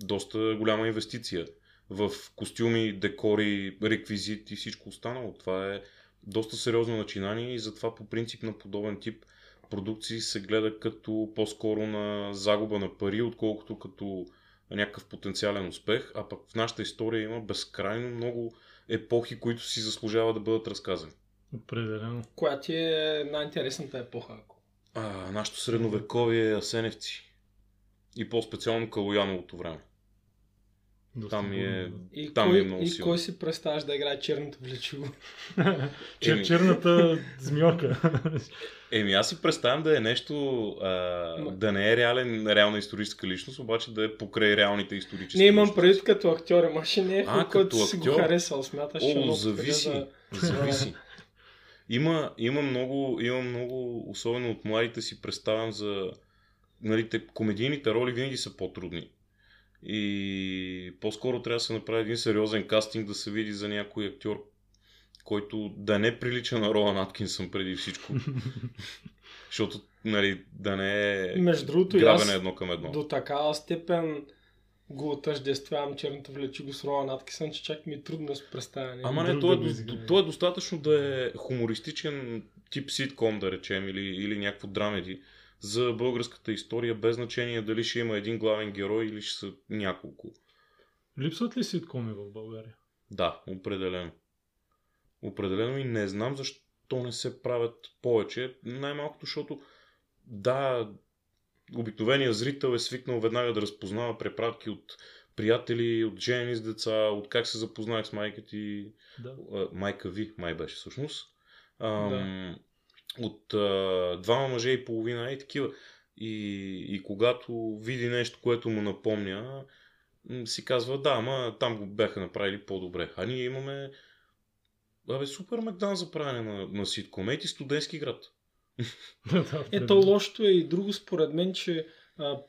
доста голяма инвестиция в костюми, декори, реквизит и всичко останало. Това е доста сериозно начинание и затова по принцип на подобен тип продукции се гледа като по-скоро на загуба на пари, отколкото като някакъв потенциален успех, а пък в нашата история има безкрайно много епохи, които си заслужава да бъдат разказани. Определено. Коя ти е най-интересната епоха? А, нашето средновековие, асеневци. И по-специално Калояновото време. Доста там е, и там кой, е много силно. И кой си представяш да играе Черното влечуго? Чер, черната змиорка. Еми аз си представям да е нещо, а, да не е реален, реална историческа личност, обаче да е покрай реалните исторически личности. Не имам предвид като актьор, ама ще не е, а, който си актьор? Го харесал, смяташ. О, зависи, да... зависи. Има, има, много, има много, особено от младите си представям за, нали, те, комедийните роли винаги са по-трудни. И по-скоро трябва да се направи един сериозен кастинг, да се види за някой актьор, който да не прилича на Роуън Аткинсън преди всичко. Защото, нали, да не е грабене едно към едно. До такава степен го отъждествявам Черното влечуго с Роуън Аткинсън, че чак ми е трудно да се представя. Ама не, той е, той е достатъчно да е хумористичен тип ситком, да речем, или, или някакво драмеди, за българската история, без значение дали ще има един главен герой или ще са няколко. Липсват ли ситкоми в България? Да, определено. Определено и не знам защо не се правят повече. Най-малкото, защото да, обикновеният зрител е свикнал веднага да разпознава препратки от приятели, от жени с деца, от как се запознах с майка ти, да. майка ви, май беше всъщност, Ам, да. от а, двама мъже и половина и такива. И, и когато види нещо, което му напомня, си казва, да, ама там го бяха направили по-добре. А ние имаме абе, супер Макдан за правене на, на ситком. Ей ти студентски град. Ето лошото е и друго според мен, че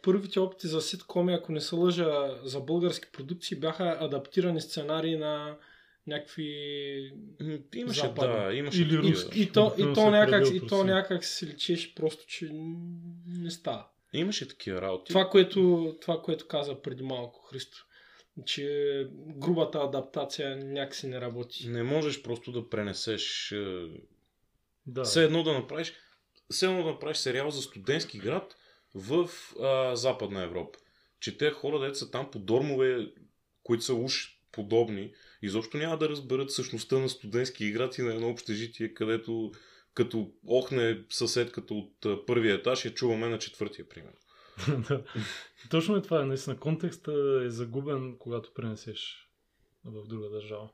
първите опити за ситкоми, ако не се лъжа, за български продукции, бяха адаптирани сценарии на някакви имаше, западни. Да, имаше или руски. И, и, то, и, то някак, и то някак се личеше просто, че не става. Имаше такива работи. Това което, това, което каза преди малко Христо, че грубата адаптация някакси не работи. Не можеш просто да пренесеш... Да. Все едно да направиш, все едно да направиш сериал за студентски град в а, Западна Европа. Че те хора, дето са там по дормове, които са уж подобни, изобщо няма да разберат същността на студентски град и на едно общежитие, където като охне съседката от първия етаж я чуваме на четвъртия, примерно. Да. Точно е това. Наистина, контекста е загубен, когато пренесеш в друга държава.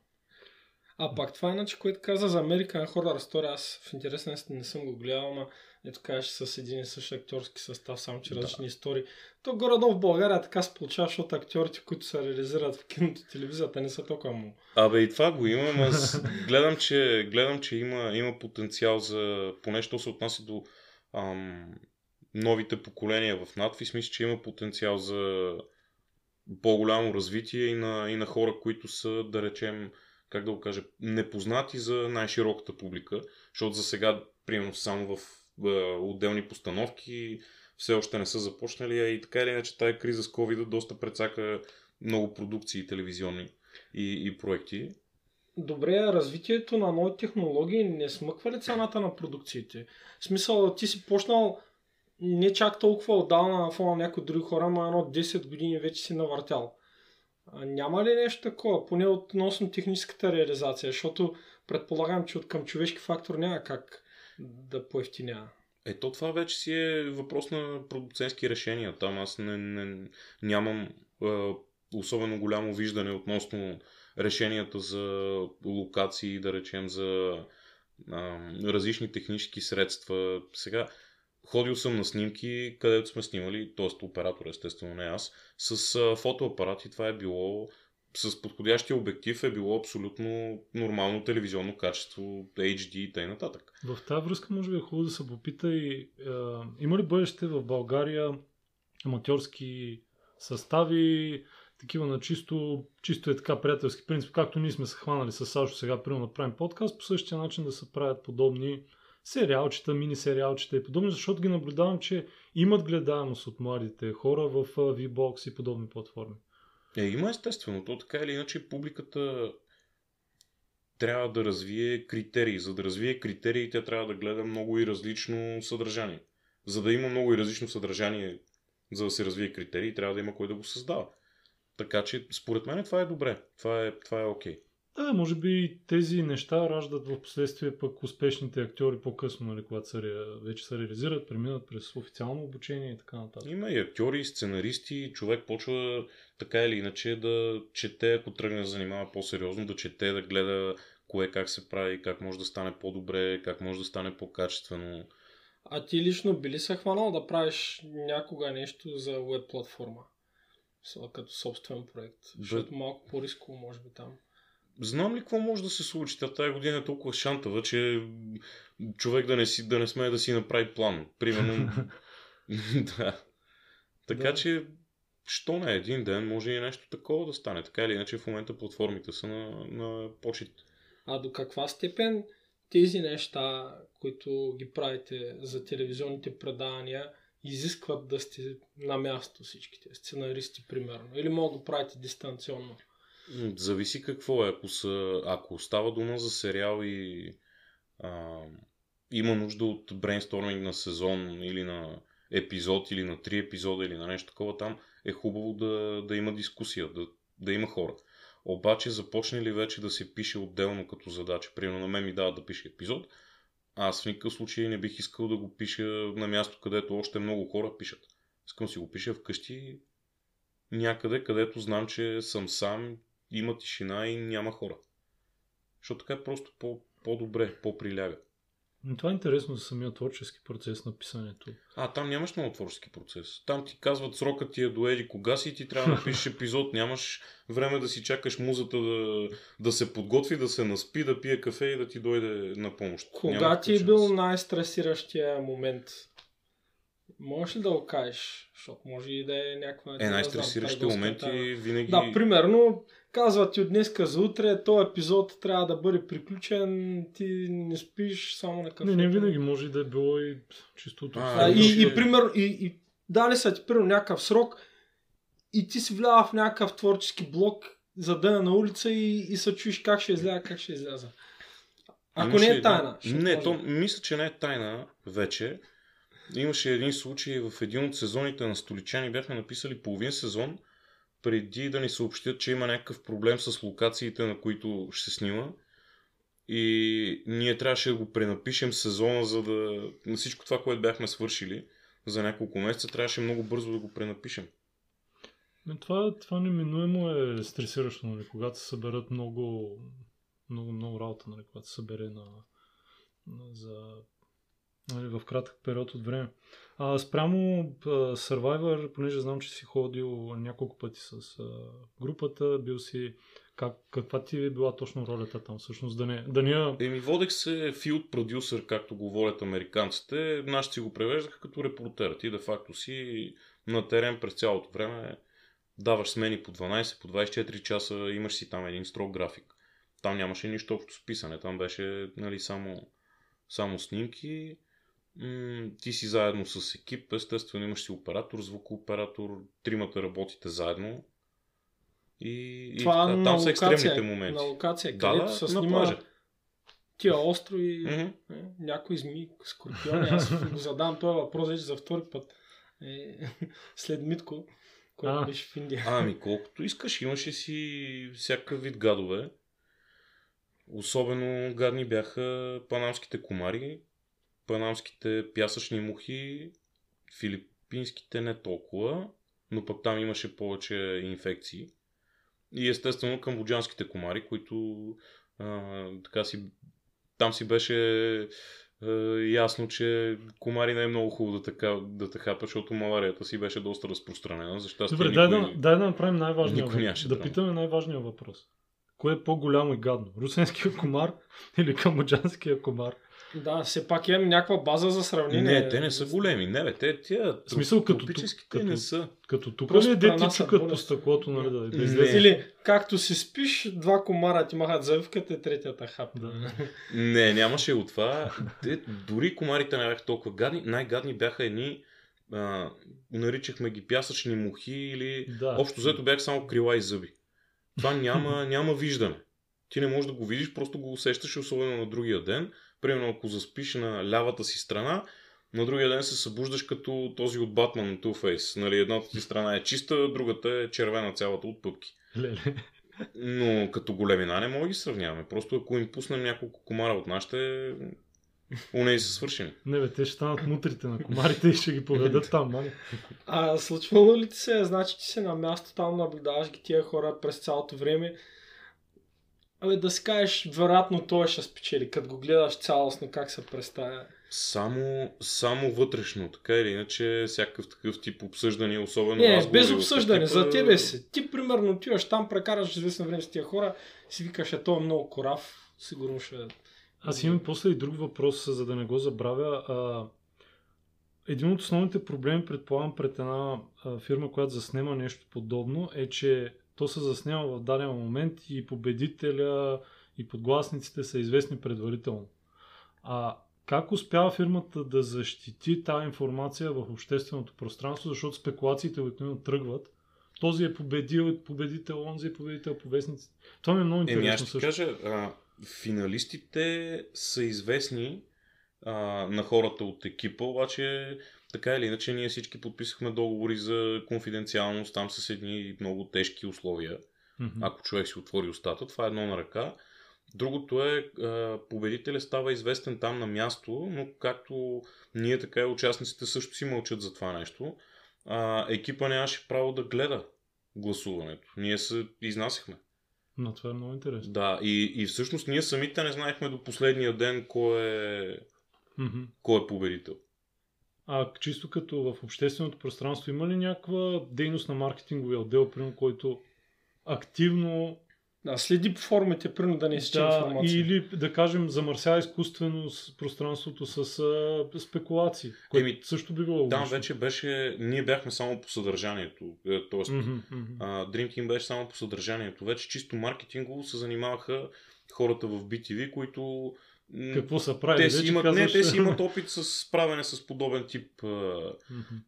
А пак това иначе, което каза за American Horror Story, аз в интересна не съм го гледал, но ето кажеш с един и същ актьорски състав, само че да. различни истории. То горе-долу в България така се получава, защото актьорите, които се реализират в киното и телевизията, не са толкова му. Абе и това го имам, аз гледам, че, гледам, че има, има потенциал за поне, що се отнася до ам, новите поколения в надвис, мисля, че има потенциал за по-голямо развитие и на, и на хора, които са, да речем, как да го кажа, непознати за най-широката публика, защото за сега, примерно, само в е, отделни постановки все още не са започнали, а и така или иначе тая криза с COVID доста прецака много продукции, телевизионни и, и проекти. Добре, развитието на нови технологии не смъква ли цената на продукциите? В смисъл, ти си почнал не чак толкова отдална на фона на някои други хора, но едно десет години вече си навъртял. Няма ли нещо такова, поне относно техническата реализация, защото предполагам, че от към човешки фактор няма как да поевтиня. Ето това вече си е въпрос на продуцентски решения. Там аз не, не, нямам е, особено голямо виждане относно решенията за локации, да речем за е, различни технически средства. Сега ходил съм на снимки, където сме снимали, т.е. оператор, естествено не аз, с фотоапарат и това е било, с подходящия обектив е било абсолютно нормално телевизионно качество, ейч ди и т.н. В тази връзка може би е хубаво да се попита и е, има ли бъдеще в България аматьорски състави, такива на чисто, чисто е така приятелски принцип, както ние сме се хванали с Сашо сега, примерно да правим подкаст, по същия начин да се правят подобни сериалчета, мини-сериалчета и подобни, защото ги наблюдавам, че имат гледаемост от младите хора в V-Box и подобни платформи. Е, има естествено. То така или иначе публиката трябва да развие критерии. За да развие критерии, тя трябва да гледа много и различно съдържание. За да има много и различно съдържание, за да се развие критерии, трябва да има кой да го създава. Така че, според мен, това е добре. Това е, това е окей. Да, може би тези неща раждат в последствие пък успешните актьори по-късно, нали, когато са, вече се реализират, преминат през официално обучение и така нататък. Има и актьори, сценаристи, човек почва така или иначе да чете, ако тръгне да занимава по-сериозно, да чете, да гледа кое как се прави, как може да стане по-добре, как може да стане по-качествено. А ти лично би ли се хванал да правиш някога нещо за уеб платформа? Като собствен проект? Бе... Защото малко по-рисково може би там. Знам ли какво може да се случи? Та тази година е толкова шантава, че човек да не, си, да не смее да си направи план. Примерно. Да. Така да. Че, що не един ден, може и нещо такова да стане. Така или иначе в момента платформите са на, на почет. А до каква степен тези неща, които ги правите за телевизионните предавания, изискват да сте на място всичките? Сценаристи, примерно. Или могат да правите дистанционно? Зависи какво е. Ако, са, ако става дума за сериал и а, има нужда от брейнсторминг на сезон или на епизод или на три епизода или на нещо такова, там е хубаво да, да има дискусия, да, да има хора. Обаче започне ли вече да се пише отделно като задача? Примерно на мен ми дават да пише епизод, аз в никакъв случай не бих искал да го пиша на място, където още много хора пишат. Искам си го пиша вкъщи някъде, където знам, че съм сам, има тишина и няма хора. Защото така е просто по- по-добре, по-приляга. Но това е интересно за самия творчески процес на писането. А, там нямаш много творчески процес. Там ти казват срокът ти е до еди кога си и ти трябва да напишеш епизод. Нямаш време да си чакаш музата да, да се подготви, да се наспи, да пие кафе и да ти дойде на помощ. Кога няма ти е бил най-стресиращия момент? Можеш ли да го кажеш? Защото може и да е някаква... Е, най-стресиращия момент и винаги... Да, примерно... Казват ти от днеска за утре, този епизод трябва да бъде приключен, ти не спиш само на кафе. Не, не винаги може да е било и чистото. А, и, и, и, пример, и, и дали са ти примерно някакъв срок и ти си влява в някакъв творчески блок за дъна на улица и, и се чуеш как ще изляза, как ще изляза. Ако имаше не е тайна. Един... Не, може... то мисля, че не е тайна вече. Имаше един случай в един от сезоните на Столичани, бяхме написали половин сезон, преди да ни съобщят, че има някакъв проблем с локациите, на които ще се снима. И ние трябваше да го пренапишем сезона, за да... Всичко това, което бяхме свършили за няколко месеца, трябваше много бързо да го пренапишем. Това, това неминуемо е стресиращо, нали? Когато се съберат много, много, много работа, нали? Когато се събере на, на, за, нали? В кратък период от време. А, спрямо Survivor, понеже знам, че си ходил няколко пъти с а, групата, бил си... Как, каква ти е била точно ролята там всъщност? Да не, да не... Еми, водех се филд продюсър, както го волят американците. Нашите си го превеждаха като репортер. Ти де факто си на терен през цялото време, даваш смени по дванайсет, по двайсет и четири часа, имаш си там един строг график. Там нямаше нищо общо с писане, там беше, нали, само, само снимки. Ти си заедно с екип, естествено имаш си оператор, звукооператор, тримата работите заедно и, и там локация, са екстремните моменти. Това на локация, където да, се снима тия острови, mm-hmm. някой змий, скорпиони, аз го задавам този въпрос вече за втори път, е, след Митко, който беше в Индия. Ами колкото искаш, имаше си всякакъв вид гадове, особено гадни бяха панамските комари, панамските пясъчни мухи, филипинските не толкова, но пък там имаше повече инфекции. И естествено камбоджанските комари, които а, така си, там си беше а, ясно, че комари не е много хубаво да, така, да те хапят, защото маларията си беше доста разпространена. За щастие, добре, никой, дай, да, дай да направим най-важния въпрос. Да питаме най-важния въпрос. Кое е по-голямо и гадно? Русенския комар или камбоджанския комар? Да, все пак имам някаква база за сравнение. Не, те не са големи. Не, бе, те тия... В смисъл, като тук, като, не са. Като тук ли е дети чукат по стъклото, нали да излезе? Или както си спиш, два комара ти махат завивката и третията хапна. Да. Не, нямаше от това. Те, дори комарите не бяха толкова гадни. Най-гадни бяха едни, а, наричахме ги пясъчни мухи или... Да. Общо взето бяха само крила и зъби. Това няма, няма виждане. Ти не можеш да го видиш, просто го усещаш, особено на другия ден. Примерно, ако заспиш на лявата си страна, на другия ден се събуждаш като този от Батман на Two-Face. Нали, едната ти страна е чиста, другата е червена цялата от пъпки. Но като големина не мога ги сравняваме. Просто ако им пуснем няколко комара от нашите, унези са свършени. Не бе, те ще станат мутрите на комарите и ще ги поведат там. Мали. А случвало ли ти се, значи ти си на място, там наблюдаваш ги тия хора през цялото време. Абе, да си кажеш, вероятно той ще спечели, като го гледаш цялостно, как се представя. Само, само вътрешно, така или иначе, всякакъв такъв тип обсъждане, особено не, разговори. Не, без обсъждане, типа... за тебе си. Ти, примерно, отиваш там, прекараш известно време с тия хора, си викаш, е той е много корав, сигурно ще... Аз имам после и друг въпрос, за да не го забравя. А... Един от основните проблеми, предполагам, пред една фирма, която заснема нещо подобно, е, че то се заснема в даден момент и победителя и подгласниците са известни предварително. А как успява фирмата да защити тази информация в общественото пространство, защото спекулациите обикновено тръгват. Този е победил, победител, онзи е победител, повестници. Това ми е много интересно. Еми, аз ще кажа, а, финалистите са известни а, на хората от екипа, обаче Така или иначе, ние всички подписахме договори за конфиденциалност, там с едни много тежки условия. Mm-hmm. Ако човек си отвори устата, това е едно на ръка. Другото е, победителят става известен там на място, но както ние, така и участниците също си мълчат за това нещо. Екипа нямаше право да гледа гласуването. Ние се изнасяхме. Но това е много интересно. Да, и, и всъщност ние самите не знаехме до последния ден кой е, mm-hmm. кой е победител. А чисто като в общественото пространство има ли някаква дейност на маркетинговия отдел, примерно, който активно... Да, следи по формите, примерно да не изче да, информация. Или да кажем замърсява изкуствено с пространството с а, спекулации, което Еми, също би било логично. Да, вече беше, ние бяхме само по съдържанието, т.е. Mm-hmm, mm-hmm. Dream Team беше само по съдържанието. Вече чисто маркетингово се занимаваха хората в би ти ви, които... Какво са правили? Те, имат, казваш... не, те си имат опит с правене с подобен тип, mm-hmm.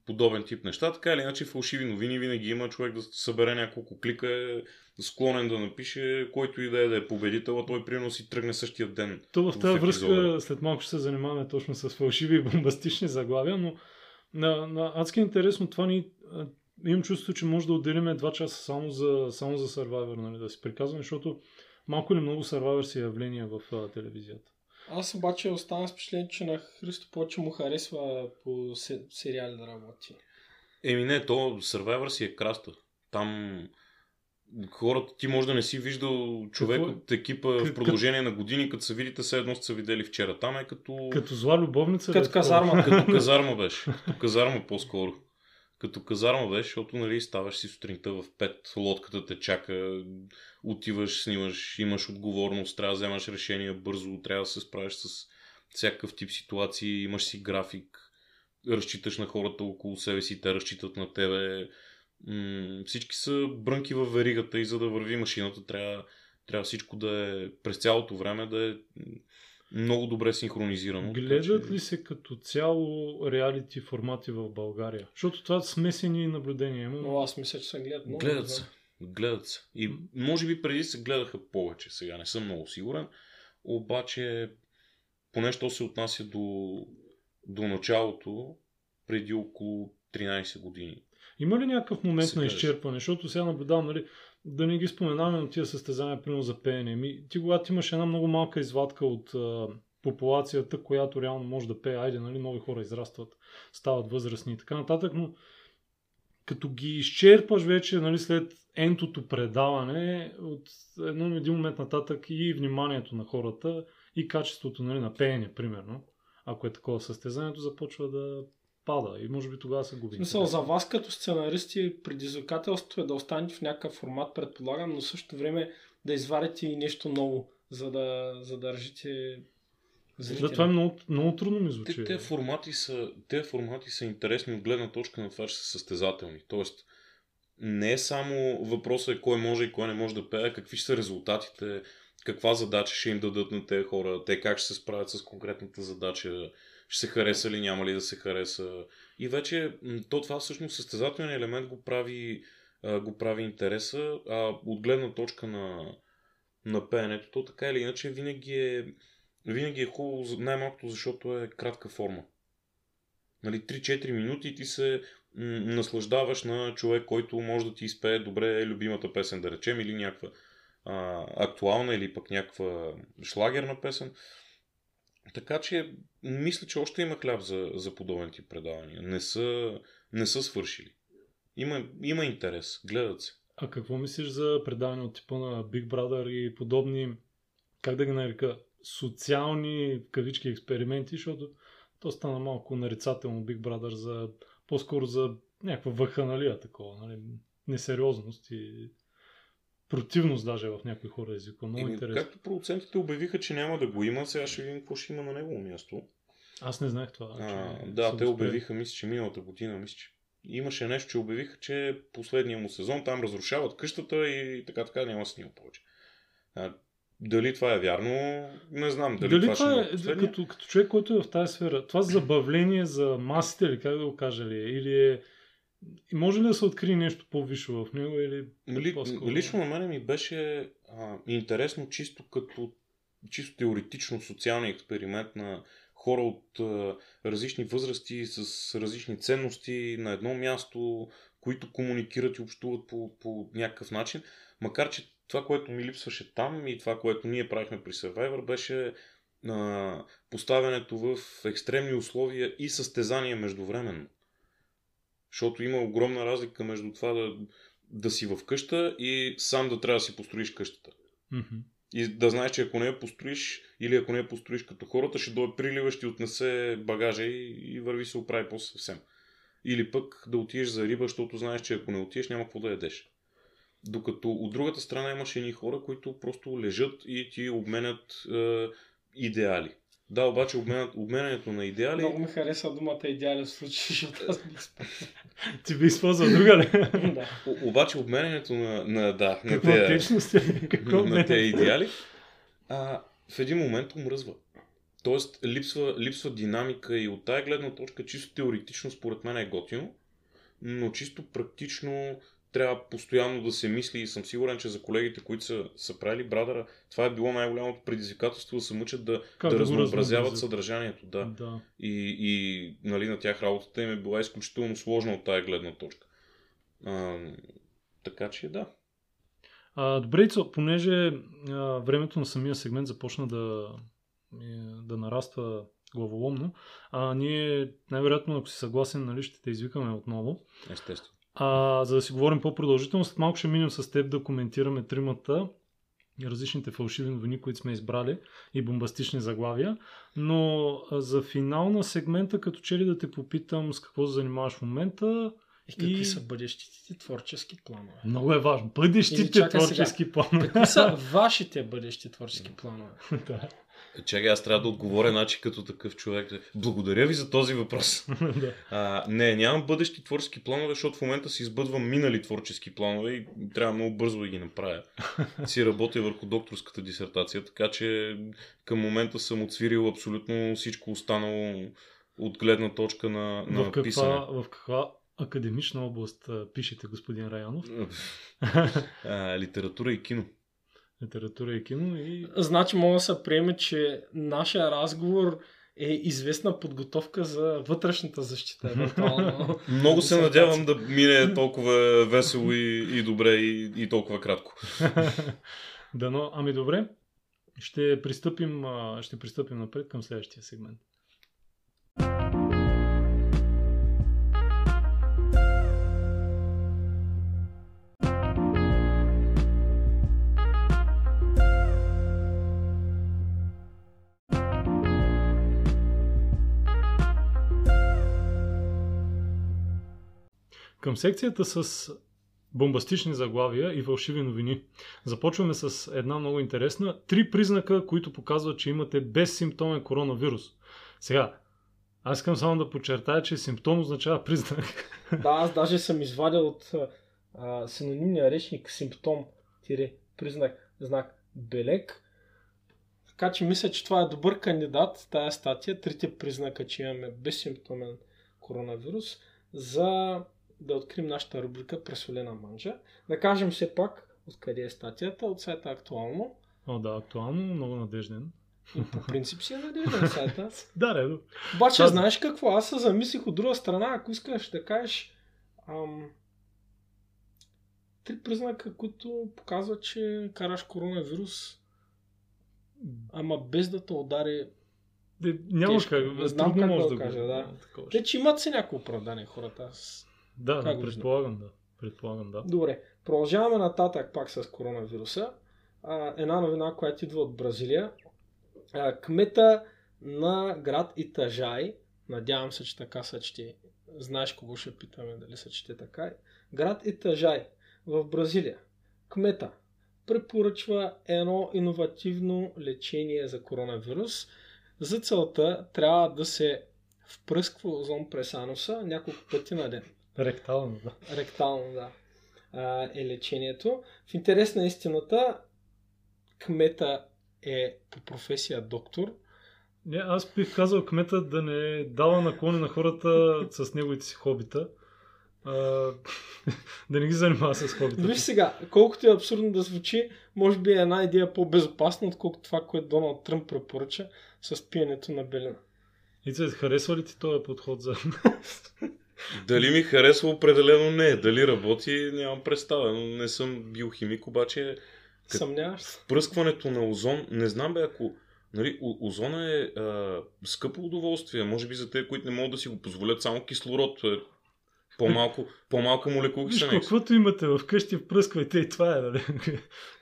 подобен тип неща. Така или иначе фалшиви новини винаги има. Човек да събере няколко клика е склонен да напише, който и да е да е победител, а той принос и тръгне същия ден. То в тази връзка след малко ще се занимаваме точно с фалшиви и бомбастични заглавия, но на, на адски интересно това ни... Имам чувство, че може да отделим два часа само за, само за Survivor, нали, да си приказваме, защото малко или много Survivor си явления в а, телевизията. Аз обаче останам с впечатление, че на Христо повече му харесва по сериали да работи. Еми не, то Survivor си е краста. Там хората, ти може да не си виждал човек какво? От екипа в продължение на години, като се видите, все едно са видели вчера. Там е като... Като зла любовница? Като казарма. Като казарма беше. Като казарма по-скоро. Като казарма беше, защото нали, ставаш си сутринта в пет, лодката те чака, отиваш, снимаш, имаш отговорност, трябва да вземаш решение бързо, трябва да се справиш с всякакъв тип ситуации, имаш си график, разчиташ на хората около себе си, те разчитат на тебе. М- всички са брънки във веригата и за да върви машината трябва, трябва всичко да е през цялото време да е... Много добре синхронизирано. Гледат че... ли се като цяло реалити формати в България? Защото това смесени наблюдения има. Но аз мисля, че се гледат много. Гледат да. се. Гледат се. И може би преди се гледаха повече. Сега не съм много сигурен. Обаче, поне що се отнася до, до началото, преди около тринайсет години. Има ли някакъв момент на изчерпване? Защото сега наблюдавам, нали... Да не ги споменаваме, но тия състезания, примерно за пеене. Ми, ти когато имаш една много малка извадка от а, популацията, която реално може да пее, айде, нали, нови хора израстват, стават възрастни и така нататък, но като ги изчерпаш вече, нали, след ентото предаване, от едно, един момент нататък и вниманието на хората и качеството, нали, на пеене, примерно, ако е такова състезанието, започва да... пада и може би тогава се губи. Смисъл, за вас като сценаристи предизвикателството е да останете в някакъв формат, предполагам, но също време да извадите и нещо ново, за да задържите зрителя. Да, това е много, много трудно ми звучи. Те, те, формати са, те формати са интересни от гледна точка на това, че са състезателни. Тоест, не е само въпросът е кой може и кой не може да пее, какви ще са резултатите, каква задача ще им дадат на тези хора, те как ще се справят с конкретната задача, ще се хареса ли, няма ли да се хареса. И вече то това всъщност състезателен елемент го прави, а, го прави интереса, а от гледна точка на, на пеенето, то така или иначе винаги е, винаги е хубаво, най-малкото защото е кратка форма. Нали, три-четири минути ти се м- наслаждаваш на човек, който може да ти изпее добре любимата песен, да речем, или някаква а, актуална, или пък някаква шлагерна песен. Така че, мисля, че още има хляб за, за подобен тип предавания. Не са, не са свършили. Има, има интерес. Гледат се. А какво мислиш за предавания от типа на Big Brother и подобни, как да ги нарека, социални в кавички експерименти, защото то стана малко нарицателно Big Brother за, по-скоро за някаква ваханалия такова, нали? Несериозност и... противност даже в някои хора езика. Много интересно. Както продуцентите обявиха, че няма да го има, сега ще видим какво ще има на негово място. Аз не знаех това. А, да, те обявиха, мисля, че миналата година, мисля, че имаше нещо, че обявиха, че последния му сезон там разрушават къщата и така така няма снимал повече. А, дали това е вярно, не знам. Дали, дали това, това ще е последния? Като, като човек, който е в тази сфера, това забавление за масите ли, как да го кажа ли, или е... И може ли да се открие нещо по-висше в него? Или Ли, лично на мен ми беше а, интересно чисто като чисто теоретично социалния експеримент на хора от различни възрасти, с различни ценности на едно място, които комуникират и общуват по, по някакъв начин. Макар че това, което ми липсваше там и това, което ние правихме при Survivor, беше а, поставянето в екстремни условия и състезание междувременно. Защото има огромна разлика между това да, да си в къща и сам да трябва да си построиш къщата. Mm-hmm. И да знаеш, че ако не я построиш или ако не я построиш като хората, ще дойде прилива, ще отнесе багажа и, и върви се оправи после съвсем. Или пък да отидеш за риба, защото знаеш, че ако не отидеш, няма какво да ядеш. Докато от другата страна имаше едни хора, които просто лежат и ти обменят е, идеали. Да, обаче обменят, обменянето на идеали... Много ми хареса думата идеален случай, защото аз бих използвал. Ти бих използвал друга ли? Да. О, обаче обменянето на, на, да, на тези те идеали а, в един момент умръзва. Тоест липсва, липсва динамика и от тая гледна точка чисто теоретично според мен е готино, но чисто практично трябва постоянно да се мисли и съм сигурен, че за колегите, които са, са правили Брадъра, това е било най-голямото предизвикателство да се мъчат да, да разнообразяват съдържанието. Да. Да. И, и нали, на тях работата им е била изключително сложна от тая гледна точка. А, така че да. А, добре, Ицо, понеже а, времето на самия сегмент започна да, да нараства главоломно, а ние най-вероятно, ако си съгласен, нали, ще те извикаме отново. Естествено. А, за да си говорим по-продължително, след малко ще минем с теб да коментираме тримата и различните фалшиви новини, които сме избрали и бомбастични заглавия. Но за финал на сегмента, като че ли да те попитам с какво се занимаваш в момента. И какви и... са бъдещите творчески планове? Много е важно. Бъдещите творчески сега. планове. Какви са вашите бъдещи творчески планове? Да. Чакай, аз трябва да отговоря, значи като такъв човек. Благодаря ви за този въпрос. а, не, нямам бъдещи творчески планове, защото в момента си избъдвам минали творчески планове и трябва много бързо да ги направя. Си работя върху докторската дисертация, така че към момента съм отсвирил абсолютно всичко останало от гледна точка на, на в каква, писане. В каква академична област пишете, господин Раянов? а, литература и кино. Литература и кино и... Значи мога да се приеме, че нашия разговор е известна подготовка за вътрешната защита. Много се надявам да мине толкова весело и, и добре и, и толкова кратко. Да, но, ами добре, ще пристъпим, ще пристъпим напред към следващия сегмент. Към секцията с бомбастични заглавия и фалшиви новини. Започваме с една много интересна. Три признака, които показват, че имате безсимптомен коронавирус. Сега, аз искам само да подчертая, че симптом означава признак. Да, аз даже съм извадил от а, синонимния речник симптом, тире, признак, знак, белег. Така че мисля, че това е добър кандидат, тая статия. Трите признака, че имаме безсимптомен коронавирус, за... да открием нашата рубрика Пресолена манджа. Да кажем все пак откъде е статията, от сайта Актуално. О, да, Актуално, много надежден. И по принцип си е надежден сайта. Да, да. Обаче, Та... знаеш какво? Аз се замислих от друга страна, ако искаш да кажеш ам, три признака, които показват, че караш коронавирус, ама без да те удари. Де, нямаш как, не знам как да го кажа. Да. Те, че имат си някакво оправдание хората. Да, да предполагам, да, предполагам, да. Добре, продължаваме нататък пак с коронавируса. А, една новина, която идва от Бразилия. А, кмета на град Итажай, надявам се, че така се чете, знаеш кого ще питаме, дали се чете така. Град Итажай в Бразилия. Кмета препоръчва едно иновативно лечение за коронавирус. За целта трябва да се впръсква озон през ануса няколко пъти на ден. Ректално, да. Ректално, да. А, е лечението. В интерес на истината, кмета е по професия доктор. Не, аз бих казал кмета да не дава наклони на хората с неговите си хобита. А, да не ги занимава с хобита. Виж сега, колкото е абсурдно да звучи, може би е една идея по-безопасна, отколкото това, което Доналд Тръмп препоръча с пиенето на белена. Ице, харесва ли ти този подход за... Дали ми харесва, определено не. Дали работи, нямам представа. Но не съм биохимик, обаче... Съмняваш се. Впръскването на озон, не знам бе, ако... Нали, о- озона е а, скъпо удоволствие. Може би за те, които не могат да си го позволят, само кислород. Е, по-малко, по-малко молекули са. Каквото имате вкъщи, впръсквайте и това е, нали?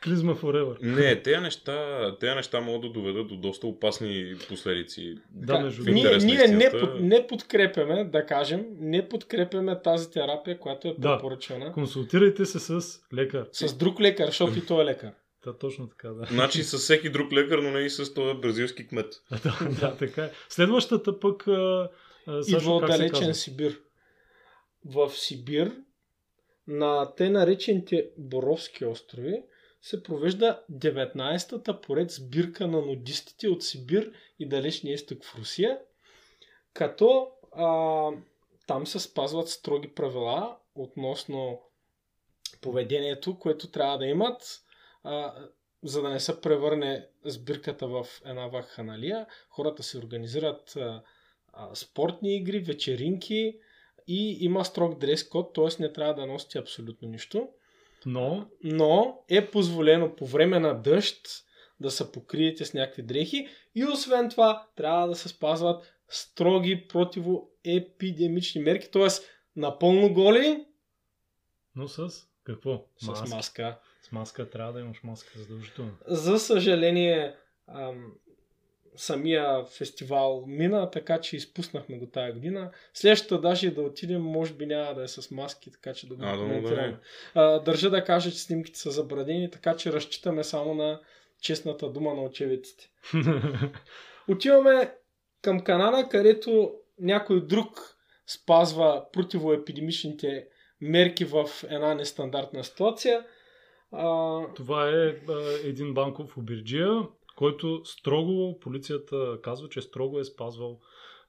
Клизма forever. Не, тези неща, тези неща могат да доведат до доста опасни последици. Да, между ние ние не, под, не подкрепяме, да кажем, не подкрепяме тази терапия, която е препоръчена. Да, консултирайте се с лекар. С друг лекар, защото и той е лекар. Да, точно така, да. Значи с всеки друг лекар, но не и с този бразилски кмет. Да, да, така е. Следващата пък... Идва от далечен Сибир. В Сибир, на те наречените Боровски острови, се провежда деветнайсетата поред сбирка на нудистите от Сибир и далечния изток в Русия, като а, там се спазват строги правила относно поведението, което трябва да имат, а, за да не се превърне сбирката в една вакханалия. Хората се организират а, а, спортни игри, вечеринки, и има строг дрес-код, т.е. не трябва да носите абсолютно нищо. Но? Но е позволено по време на дъжд да се покриете с някакви дрехи и освен това трябва да се спазват строги противоепидемични мерки, т.е. напълно голи. Но с какво? С маска. С маска, с маска трябва да имаш маска задължително. За съжаление... Ам... самия фестивал мина, така че изпуснахме го тая година. Следващата даже да отидем, може би няма да е с маски, така че да го коментираме. Да, държа да кажа, че снимките са забранени, така че разчитаме само на честната дума на очевидците. Отиваме към Канада, където някой друг спазва противоепидемичните мерки в една нестандартна ситуация. А... Това е един банков обирджия, който строго, полицията казва, че строго е спазвал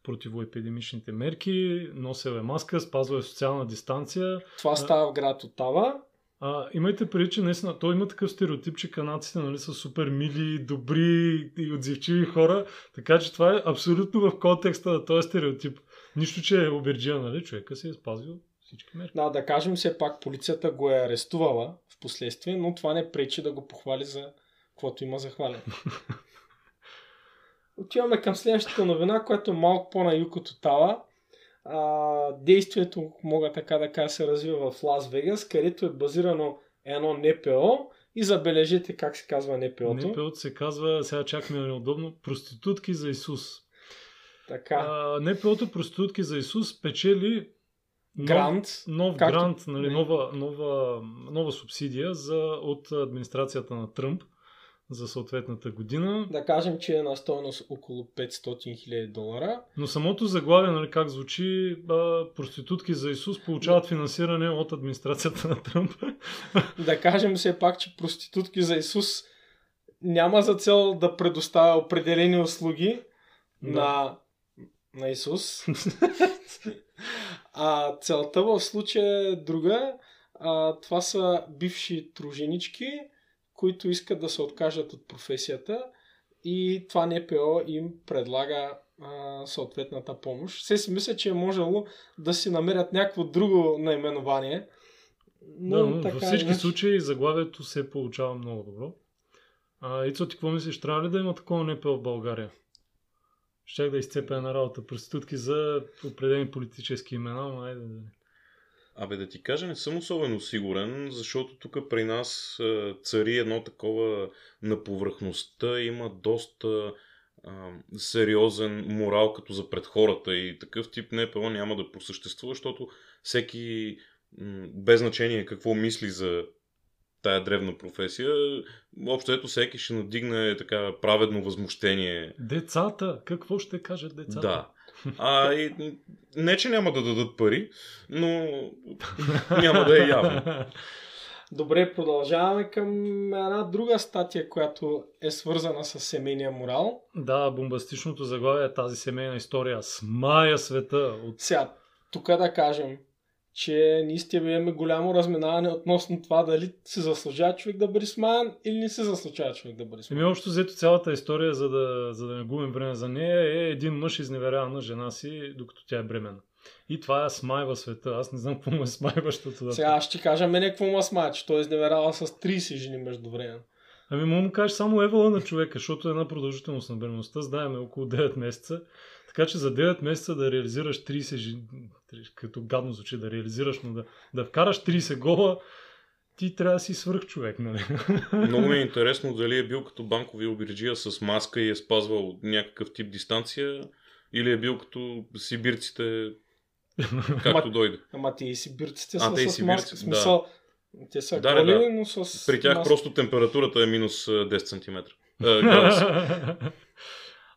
противоепидемичните мерки, носил е маска, спазвал е социална дистанция. Това става в град Отава. А, имайте преди, че наистина, той има такъв стереотип, че канадците, нали, са супер мили, добри и отзивчиви хора, така че това е абсолютно в контекста на този стереотип. Нищо, че е обирджия, нали, човека си е спазвил всички мерки. Да, да кажем все пак, полицията го е арестувала в последствие, но това не пречи да го похвали за каквото има захваляне. Отиваме към следващата новина, която е малко по-на юг от Отава. Действието, мога така да кажа, се развива в Лас Вегас, където е базирано едно НПО и забележете как се казва НПО-то. НПО-то се казва, сега чак ми е неудобно, Проститутки за Исус. Така. А, НПО-то Проститутки за Исус печели грант, нов, нов грант, нали, нова, нова, нова субсидия за, от администрацията на Тръмп за съответната година. Да кажем, че е на стойност около петстотин хиляди долара. Но самото заглавие, нали, как звучи, а, Проститутки за Исус получават финансиране от администрацията на Тръмп. Да кажем все пак, че Проститутки за Исус няма за цел да предоставя определени услуги, да, на, на Исус. А целта в случая е друга. А, това са бивши труженички, които искат да се откажат от професията и това НПО им предлага а, съответната помощ. Все си мисля, че е можело да си намерят някакво друго наименование. Но, да, но така, във всички не... случаи заглавието се получава много добро. А, Ицо, ти какво мислиш? Трябва ли да има такова НПО в България? Щях да изцепя една работа. Проститутки за определени политически имена, но айде да... Абе, да ти кажа, не съм особено сигурен, защото тук при нас цари едно такова на повърхността, има доста а, сериозен морал като за пред хората и такъв тип НПО няма да просъществува, защото всеки м- без значение какво мисли за тая древна професия, общо ето всеки ще надигне така праведно възмущение. Децата, какво ще кажат децата? Да. А, и, не, че няма да дадат пари, но няма да е явно. Добре, продължаваме към една друга статия, която е свързана с семейния морал. Да, бомбастичното заглавие е тази семейна история с мая света. От... Сега, тук да кажем, че наистина имаме голямо разминаване относно това дали се заслужава човек да бъде смаян или не се заслужава човек да бъде смаян. Еми общо взето цялата история, за да, за да не губим време за нея, е един мъж изневерява на жена си, докато тя е бременна. И това е смайва света. Аз не знам какво му е смайващо това. Сега аз ще кажа мене какво му е смайва, че той изневерява с трийсет жени между време. Ами мога му кажеш само евала на човека, защото една продължителност на бременността знаеме около девет месеца. Така че за девет месеца да реализираш трийсет жени, като гадно звучи да реализираш, но да, да вкараш трийсет гола, ти трябва да си свърх човек, нали? Много ми е интересно дали е бил като банкови обирджия с маска и е спазвал някакъв тип дистанция, или е бил като сибирците, както дойде. Ама те и сибирците са с маска. В смисъл, те са да, голи, да. Но с при тях маска. Просто температура е минус десет сантиметра. Е, градус.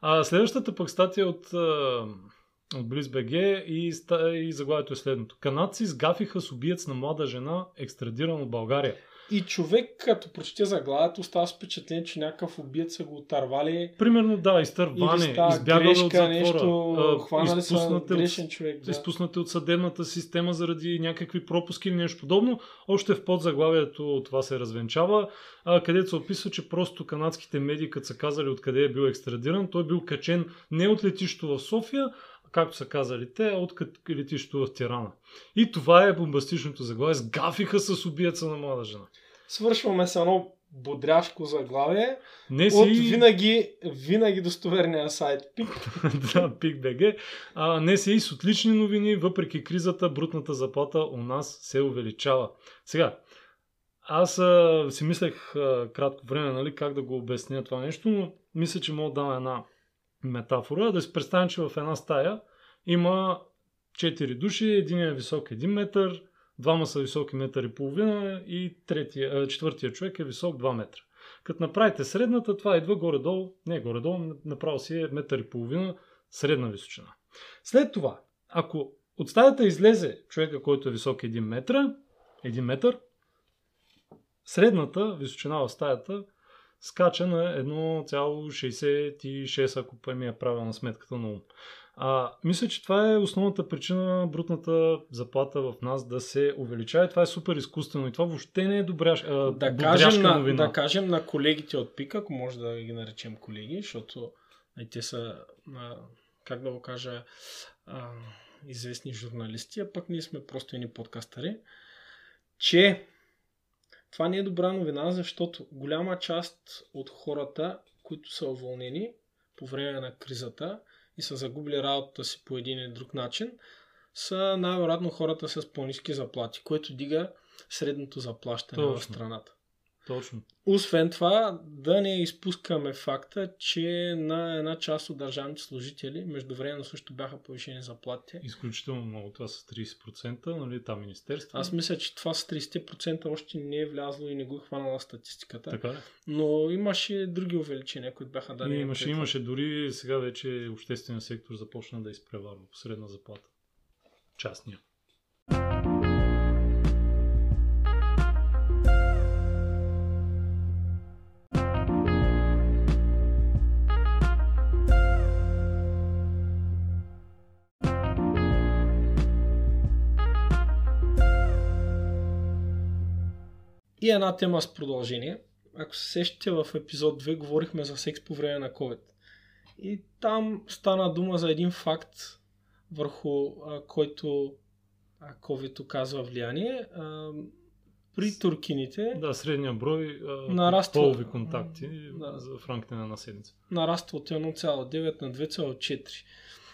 А следващата пък статия от, от Близ точка би джи и, и заглавието е следното. Канадци сгафиха с убиец на млада жена, екстрадиран от България. И човек, като прочете заглавието, става с впечатление, че някакъв убиец са го отървали. Примерно да, изтърване, избягване от затвора. Нещо, хванали са грешен човек. Да. Изпуснати от съдебната система заради някакви пропуски или нещо подобно. Още в подзаглавието това се развенчава, където се описва, че просто канадските медии, като са казали откъде е бил екстрадиран, той е бил качен не от летището в София, както са казали те, от летището в Тирана. И това е бомбастичното заглавие. Сгафиха с убиеца на млада жена. Свършваме с едно бодряшко заглавие. Не си... От винаги, винаги достоверния сайт Пик. Да, Пик точка би джи. Не си и с отлични новини. Въпреки кризата, брутната заплата у нас се увеличава. Сега, аз а, си мислех а, кратко време, нали, как да го обясня това нещо, но мисля, че мога да дам една метафора, да си представим, че в една стая има четири души, един е висок един метър, двама са високи метър и половина и третия, четвъртия човек е висок два метра. Като направите средната, това идва горе-долу, не горе-долу, направо си е метър и половина средна височина. След това, ако от стаята излезе човека, който е висок един метър, един метър, средната височина в стаята скача на едно цяло шейсет и шест, ако ми е правилна сметката на ум. А, мисля, че това е основната причина брутната заплата в нас да се увеличава. Това е супер изкуствено и това въобще не е добряш, а, да бодряшка новина. На, да кажем на колегите от Пика, ако може да ги наречем колеги, защото те са, а, как да го кажа, а, известни журналисти, а пък ние сме просто едни подкастъри, че това не е добра новина, защото голяма част от хората, които са уволнени по време на кризата и са загубили работата си по един или друг начин, са най-вероятно хората с по-ниски заплати, което дига средното заплащане в страната. Точно. Освен това, да не изпускаме факта, че на една част от държавните служители междувременно също бяха повишени заплати. Изключително много, това са трийсет процента, нали, там министерство. Аз мисля, че това с трийсет процента още не е влязло и не го е хванала статистиката. Така ли? Но имаше други увеличения, които бяха дали. Имаше, имаше, дори сега вече обществения сектор започна да изпреварва по средна заплата. Частния. И една тема с продължение. Ако се сещате, в епизод две говорихме за секс по време на COVID. И там стана дума за един факт, върху а, който а, COVID оказва влияние. А, при туркините... Да, средния брой а, нараства, полови контакти да, в рамките на една седмица. Нараства от едно цяло и девет на две цяло и четири.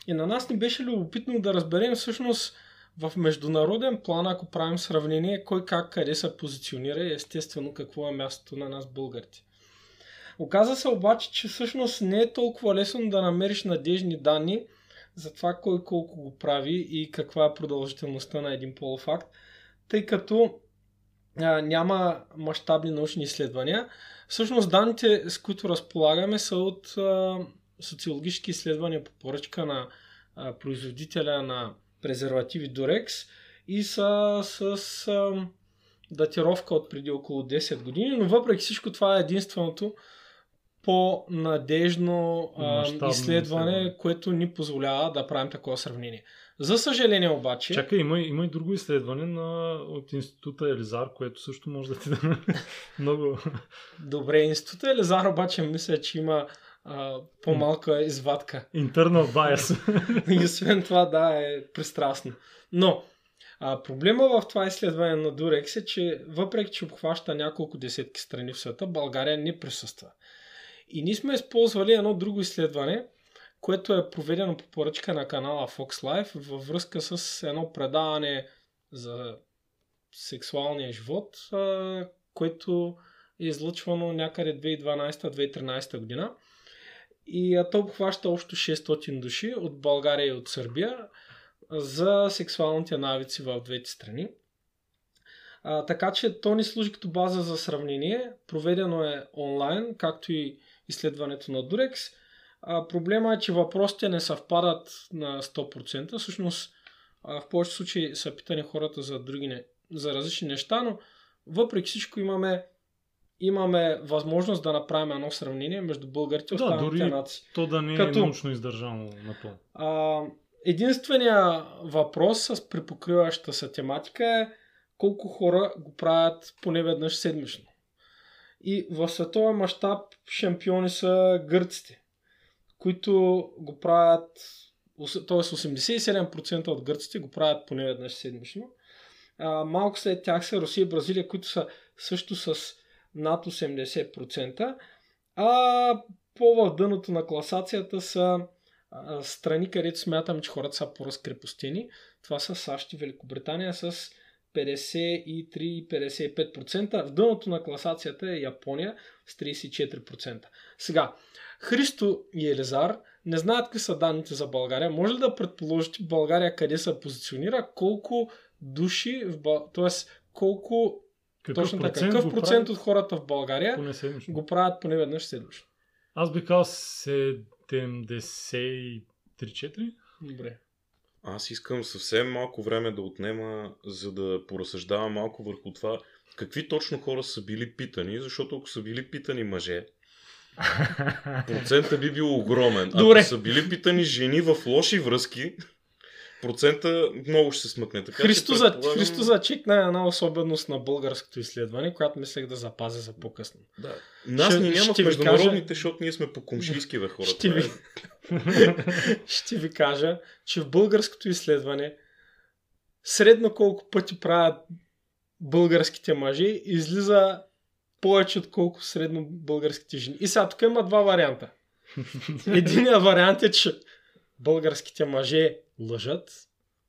И на нас ни беше любопитно да разберем всъщност в международен план, ако правим сравнение, кой как къде се позиционира и естествено какво е мястото на нас българите. Оказва се обаче, че всъщност не е толкова лесно да намериш надежни данни за това кой колко го прави и каква е продължителността на един полов акт, тъй като а, няма мащабни научни изследвания. Всъщност данните, с които разполагаме, са от а, социологически изследвания по поръчка на а, производителя на презервативи Дурекс и са с а, датировка от преди около десет години, но въпреки всичко това е единственото по-надежно а, изследване, изследване, което ни позволява да правим такова сравнение. За съжаление обаче... Чакай, има, има и друго изследване на, от института Елизар, което също може да ти да много... Добре, института Елизар обаче мисля, че има а, по-малка извадка. Internal bias. И освен това, да, е пристрастно. Но а, проблема в това изследване на Дурекс е, че въпреки, че обхваща няколко десетки страни в света, България не присъства. И ние сме използвали едно друго изследване, което е проведено по поръчка на канала Fox Life във връзка с едно предаване за сексуалния живот, което е излъчвано някъде две хиляди и дванадесета - две хиляди и тринадесета година. И то обхваща общо шестстотин души от България и от Сърбия за сексуалните навици в двете страни. А, така че то ни служи като база за сравнение. Проведено е онлайн, както и изследването на Дурекс. А, проблема е, че въпросите не съвпадат на сто процента. Всъщност, а, в повече случаи са питани хората за, други не, за различни неща, но въпреки всичко имаме, имаме възможност да направим едно сравнение между българите и да, останалите нации. То да не е като научно издържано на то. Единственият въпрос с припокриваща се тематика е колко хора го правят поне веднъж седмично. И в световен мащаб шампиони са гърците, които го правят, т.е. осемдесет и седем процента от гърците го правят поне веднъж седмично. А, малко след тях са Русия и Бразилия, които са също с над осемдесет процента. А по-в дъното на класацията са а, страни, където смятам, че хората са по-разкрепостени. Това са САЩ и Великобритания с петдесет и три - петдесет и пет процента. В дъното на класацията е Япония с тридесет и четири процента. Сега, Христо и Елизар не знаят какви са данните за България. Може ли да предположите България къде се позиционира, колко души, т.е. колко какъв точно така, процент какъв процент от хората в България го правят поне веднъж седмично? Аз би казал седемдесет и три - четири. Добре. Аз искам съвсем малко време да отнема, за да поразсъждавам малко върху това какви точно хора са били питани, защото ако са били питани мъже, процента би бил огромен. Добре. Ако са били питани жени в лоши връзки, процента много ще се смъкне. Така, Христо, че, предполагам... Христо зачекна една особеност на българското изследване, която мислех да запазя за по-късно. Да. Нас ще, ни няма в международните, кажа... защото ние сме по-комшийски бе хората. Ще ви... ще ви кажа, че в българското изследване средно колко пъти правят българските мъже излиза повече отколко средно българските жени. И сега тук има два варианта. Единият вариант е, че българските мъже лъжат,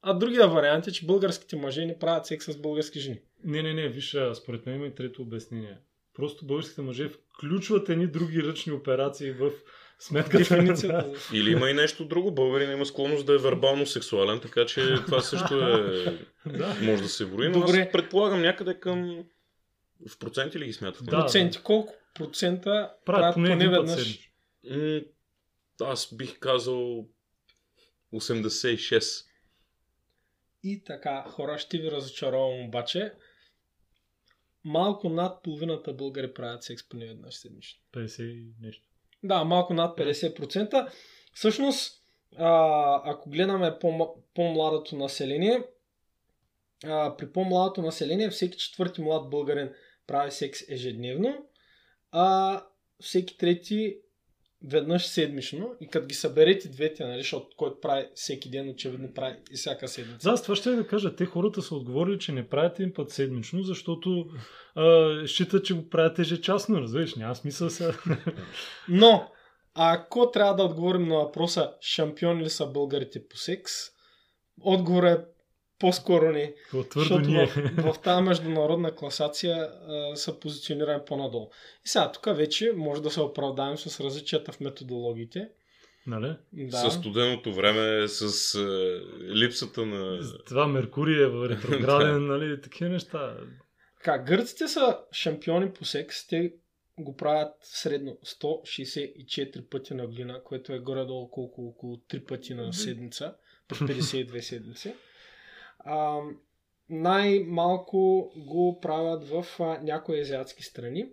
а другия вариант е, че българските мъже не правят секс с български жени. Не, не, не, виж, според мен има и трето обяснение. Просто българските мъже включват едни други ръчни операции в сметката. Дефиницията. Или има и нещо друго. Българина има склонност да е вербално сексуален, така че това също е... да. Може да се брои, но добре. Аз предполагам някъде към... В проценти ли ги смятат? Да, проценти. Да. Колко процента правят поне веднъж? М- аз бих казал осемдесет и шест. И така, хора, ще ви разочаровам обаче. Малко над половината българи правят секс поне веднъж седмично. петдесет нещо. Да, малко над петдесет процента. Всъщност, а, ако гледаме по- по-младото население, а, при по-младото население всеки четвърти млад българин прави секс ежедневно, а всеки трети веднъж седмично. И като ги съберете двете, нали, защото който прави всеки ден, очевидно прави и всяка седмица. Да, с това ще да кажа. Те хората са отговорили, че не правят един път седмично, защото а, считат, че го правят ежечасно. Разбираш, няма смисъл сега. Но, ако трябва да отговорим на въпроса шампиони ли са българите по секс, отговорът е по-скоро не. Защото не. В, в тази международна класация а, са позиционирани по-надолу. И сега, тук вече може да се оправдаем с различията в методологиите. Нали? Да. С студеното време, с а, липсата на... Това Меркурий е в ретрограден, нали, такива неща. Така, гърците са шампиони по секс. Те го правят средно сто шестдесет и четири пъти на година, което е горе-долу колко, около три пъти на седмица, при петдесет и две седмици. А, най-малко го правят в а, някои азиатски страни.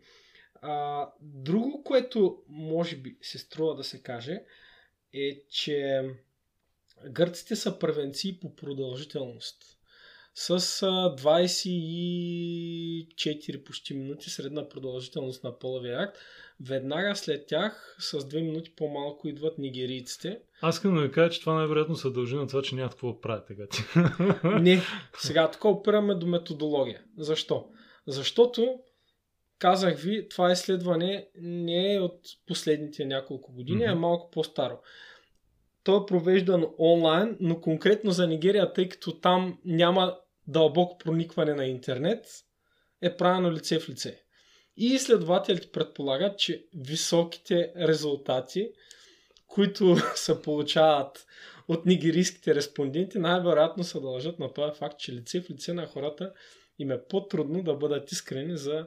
А, друго, което може би се струва да се каже, е, че гърците са първенци по продължителност. С двайсет и четири почти минути средна продължителност на първия акт. Веднага след тях с две минути по-малко идват нигерийците. Аз искам да ви кажа, че това най-вероятно се дължи на това, че няма какво да правят тега. Не, сега тук опираме до методология. Защо? Защото казах ви, това изследване не е от последните няколко години, mm-hmm. а е малко по-старо. То е провеждано онлайн, но конкретно за Нигерия, тъй като там няма дълбоко проникване на интернет, е правено лице в лице. И изследователите предполагат, че високите резултати, които се получават от нигерийските респонденти, най-вероятно се дължат на този факт, че лице в лице на хората им е по-трудно да бъдат искрени за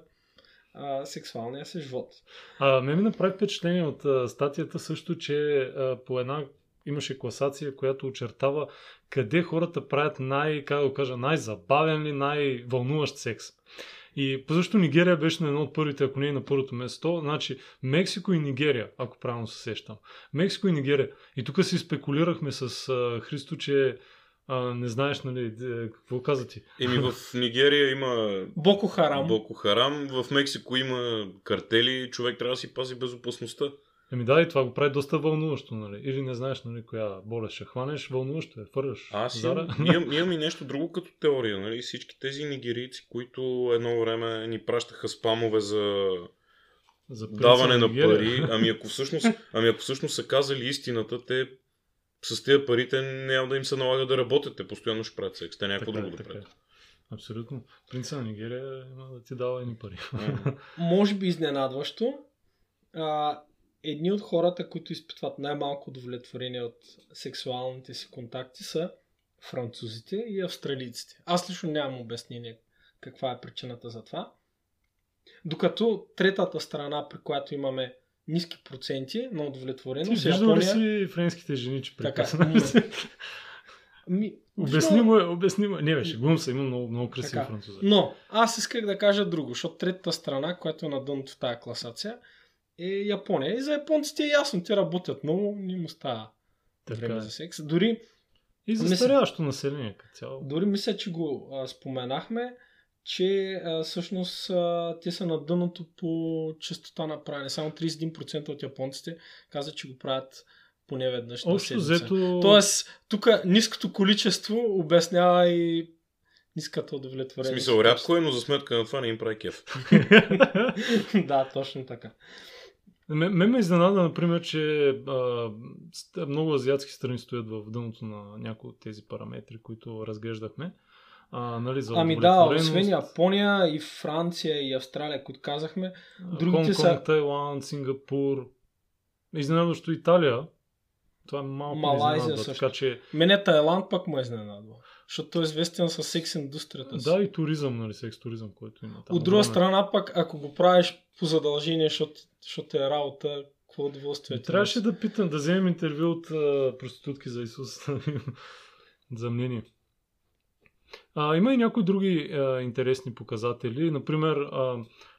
а, сексуалния си живот. А, ме ми направи впечатление от а, статията също, че а, по една имаше класация, която очертава къде хората правят най, как да кажа, най-забавен ли, най-вълнуващ секс. И защото Нигерия беше на едно от първите, ако не е на първото место, значи Мексико и Нигерия, ако правилно се сещам. Мексико и Нигерия. И тук си спекулирахме с а, Христо, че а, не знаеш, нали, де, какво каза ти. Еми в Нигерия има Боко Харам. Боко Харам. В Мексико има картели, човек трябва да си пази безопасността. Еми да, и това го прави доста вълнуващо, нали? Или не знаеш, нали, коя болест ще хванеш, вълнуващо е, фърляш. Аз имам, имам, имам и нещо друго като теория, нали? Всички тези нигерийци, които едно време ни пращаха спамове за, за даване на Нигерия. Пари, ами ако, всъщност, ами ако всъщност са казали истината, те с тези парите няма да им се налага да работят, те постоянно ще правят секс, те някакво друго да правят. Абсолютно. Принца на Нигерия има да ти дава едни пари. Може би изненадващо, а... едни от хората, които изпитват най-малко удовлетворение от сексуалните си контакти, са французите и австралийците. Аз лично нямам обяснение каква е причината за това. Докато третата страна, при която имаме ниски проценти на удовлетвореност, е Япония. Виждам ли си френските жени, че прикасват? Ми... Обяснимо е, обяснимо е. Не беше, глум се, има много, много красиви французи. Но аз исках да кажа друго, защото третата страна, която е на дъното в тази класация, е Япония. И за японците е ясно, те работят много, не му става време за секс. Дори и за старяващо население като цяло. Дори мисля, че го а, споменахме, че а, всъщност а, те са на дъното по честота на правене. Само трийсет и един процент от японците казват, че го правят поне веднъж на седмица. Зето... Тоест, тук ниското количество обяснява и ниската удовлетвореност. В смисъл, рядко е, но за сметка на това не им прави кеф. Да, точно така. Мен ме изненада, например, че а, много азиатски страни стоят в дъното на някои от тези параметри, които разглеждахме. А, нали, за ами да, освен Япония и Франция и Австралия, които казахме. Другите Хонг-Конг, са... Тайланд, Сингапур, изненадващо Италия. Това е малко Малайзия изненадва. Така, че... Мене Тайланд пък ме изненадва, защото той е известен със секс индустрията си. Да, и туризъм, нали, секс туризъм, който има там. От друга страна пък, ако го правиш по задължение, защото е работа, какво удоволствие. Трябваше да питам, да вземем интервю от а, проститутки за Исус за мнение. А, има и някои други а, интересни показатели. Например, а,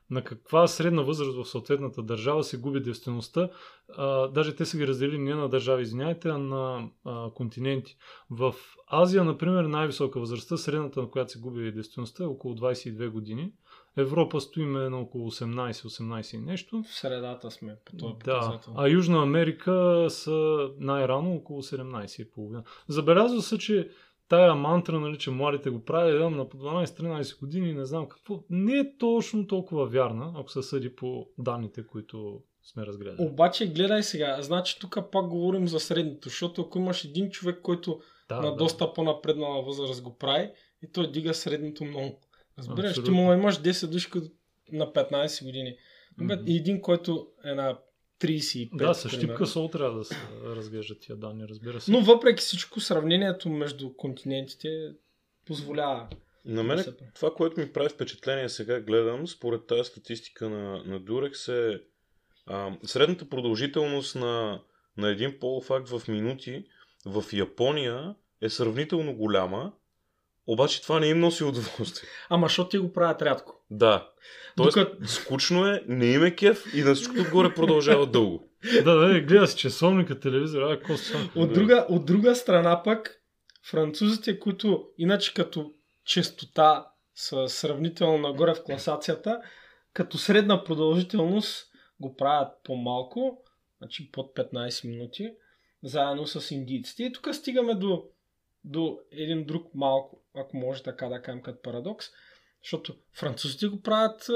на каква средна възраст в съответната държава се губи девствеността. А, даже те са ги разделили не на държави, извиняйте, а на а, континенти. В Азия, например, най-висока възрастта, средната на която се губи девствеността е около двайсет и две години. Европа стоиме на около осемнайсет осемнайсет и нещо. В средата сме по този показател. Да, а Южна Америка са най-рано около седемнайсет и половина. Забелязва се, че тая мантра, нали, че младите го правят на по дванайсет тринайсет години, не знам какво, не е точно толкова вярна, ако се съди по данните, които сме разгледали. Обаче гледай сега, значи тук пак говорим за средното, защото ако имаш един човек, който да, на да. доста по-напреднала възраст го прави, и той дига средното много. Разбираш, ти му имаш десет души на петнайсет години. Mm-hmm. И един, който е на трийсет и пет. Да, с щипка сол трябва да се разглеждат тия данни, разбира се. Но въпреки всичко, сравнението между континентите позволява. На мен да това, което ми прави впечатление сега, гледам, според тази статистика на, на Дурекс е а, средната продължителност на, на един полуфакт в минути в Япония е сравнително голяма. Обаче това не им носи удоволствие. Ама, защото ти го правят рядко. Да. Тоест, Докът... скучно е, не им е кеф и на всичкото отгоре продължава дълго. Да, да, гледа си часовника, телевизора, а кост съм. От друга, от друга страна пък, французите, които иначе като честота са сравнително нагоре в класацията, като средна продължителност го правят по-малко, значи под петнайсет минути, заедно с индийците. И тук стигаме до, до един друг малко, ако може така да кажем, като парадокс, защото французите го правят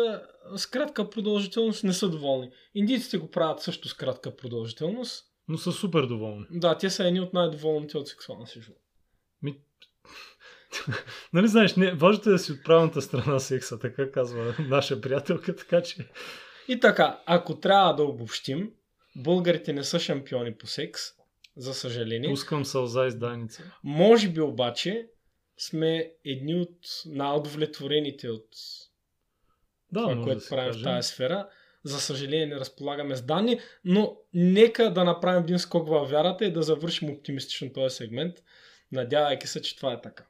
с кратка продължителност, не са доволни. Индийците го правят също с кратка продължителност. Но са супер доволни. Да, те са едни от най-доволните от сексуална си живота. Ми... нали знаеш, не, важното е да си от правилната страна секса, така казва наша приятелка, така че... И така, ако трябва да обобщим, българите не са шампиони по секс, за съжаление. Пускам сълза из дайница. Може би обаче сме едни от най-удовлетворените от да, това, което да правим в тази сфера. За съжаление не разполагаме с данни, но нека да направим един скок във вярата и да завършим оптимистично този сегмент, надявайки се, че това е така.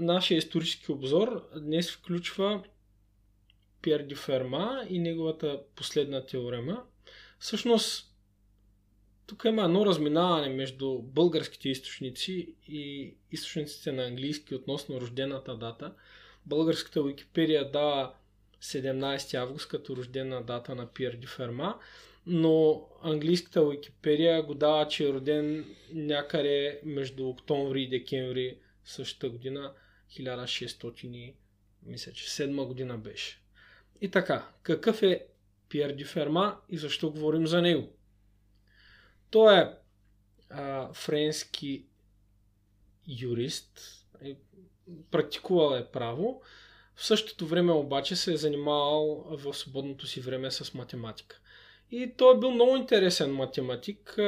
Нашия исторически обзор днес включва Пиер дьо Ферма и неговата последна теорема. Всъщност, тук има едно разминаване между българските източници и източниците на английски относно рождената дата. Българската Уикипедия дава седемнайсети август като рождена дата на Пиер дьо Ферма, но английската Уикипедия го дава, че е роден някъде между октомври и декември същата година, хиляда и шестстотин, мисля, че седма година беше. И така, какъв е Пиер дьо Ферма и защо говорим за него? Той е а, френски юрист, е, практикувал е право, в същото време обаче се е занимавал в свободното си време с математика. И той е бил много интересен математик,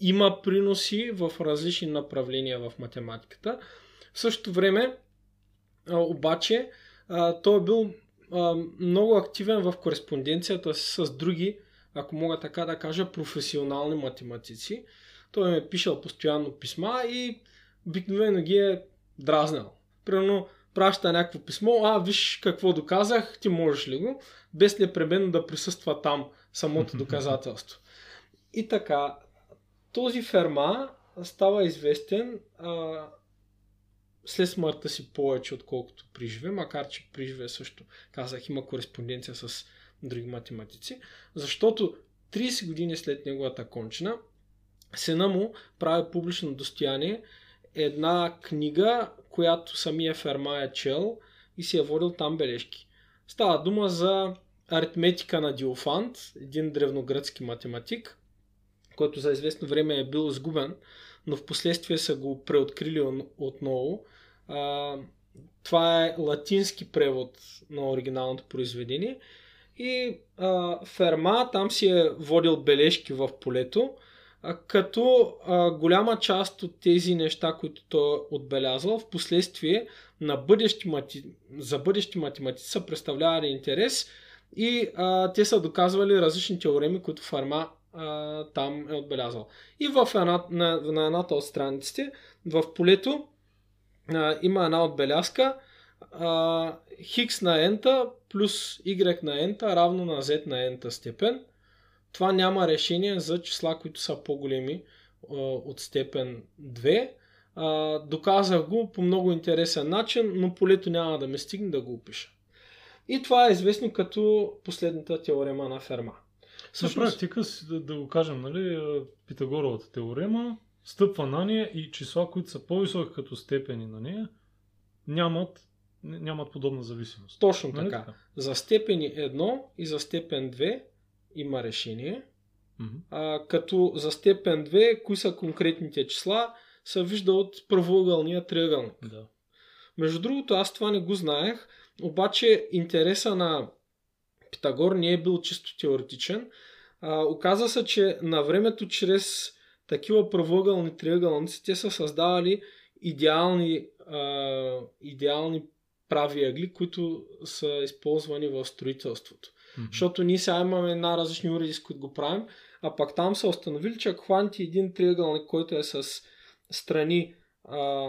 има приноси в различни направления в математиката. В същото време, а, обаче, а, той е бил а, много активен в кореспонденцията с други, ако мога така да кажа, професионални математици. Той е пишел постоянно писма и обикновено ги е дразнал. Примерно, праща някакво писмо, а виж какво доказах, ти можеш ли го, без непременно да присъства там самото доказателство. И така, този Ферма става известен а, след смъртта си повече, отколкото приживе, макар че приживе също, казах, има кореспонденция с други математици, защото трийсет години след неговата кончина, сина му прави публично достояние една книга, която самия Ферма е чел и си е водил там бележки. Става дума за аритметика на Диофант, един древногръцки математик, който за известно време е бил изгубен, но в последствие са го преоткрили отново. А, това е латински превод на оригиналното произведение и а, Ферма там си е водил бележки в полето, а, като а, голяма част от тези неща, които той е отбелязал, в последствие на бъдещи мати... за бъдещи математици са представлявали интерес и а, те са доказвали различни теореми, които Ферма А, там е отбелязал. И в една, на, на едната от страниците, в полето а, има една отбелязка а, Хикс на n-та плюс Y на n-та равно на Z на n-та степен. Това няма решение за числа, които са по-големи а, от степен две. А, доказах го по много интересен начин, но полето няма да ме стигне да го опиша. И това е известно като последната теорема на Ферма. На практика, да, да го кажем, нали, Питагоровата теорема стъпва на нея и числа, които са по-високи като степени на нея, нямат, нямат подобна зависимост. Точно нали? Така. За степени едно и за степен две има решение. Mm-hmm. А, като за степен две, кои са конкретните числа, се вижда от правоъгълния триъгълник. Да. Между другото, аз това не го знаех, обаче интереса на Питагор не е бил чисто теоретичен. А, оказа се, че на времето чрез такива правоъгълни триъгълници те са създавали идеални, а, идеални прави ъгли, които са използвани в строителството. Mm-hmm. Защото ние сега имаме една различни уреди, с които го правим, а пак там са установили, че ако хванете един триъгълник, който е с страни а,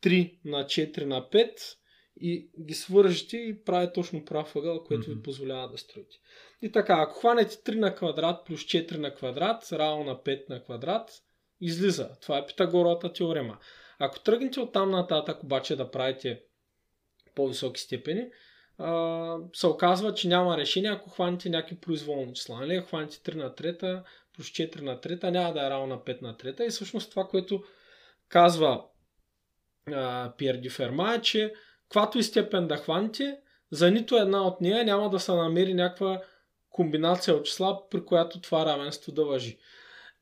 три на четири на пет и ги свържете и прави точно прав ъгъл, което mm-hmm. ви позволява да строите. И така, ако хванете три на квадрат плюс четири на квадрат равно на пет на квадрат, излиза. Това е Питагоровата теорема. Ако тръгнете от там нататък, обаче да правите по-високи степени, а, се оказва, че няма решение, ако хванете някакви произволни числа. Нали? Ако хванете три на трета плюс четири на трета, няма да е равно на пет на трета. И всъщност това, което казва а, Пиер дьо Ферма, е, че каквато и степен да хванете, за нито една от нея няма да се намери някаква комбинация от числа, при която това равенство да важи.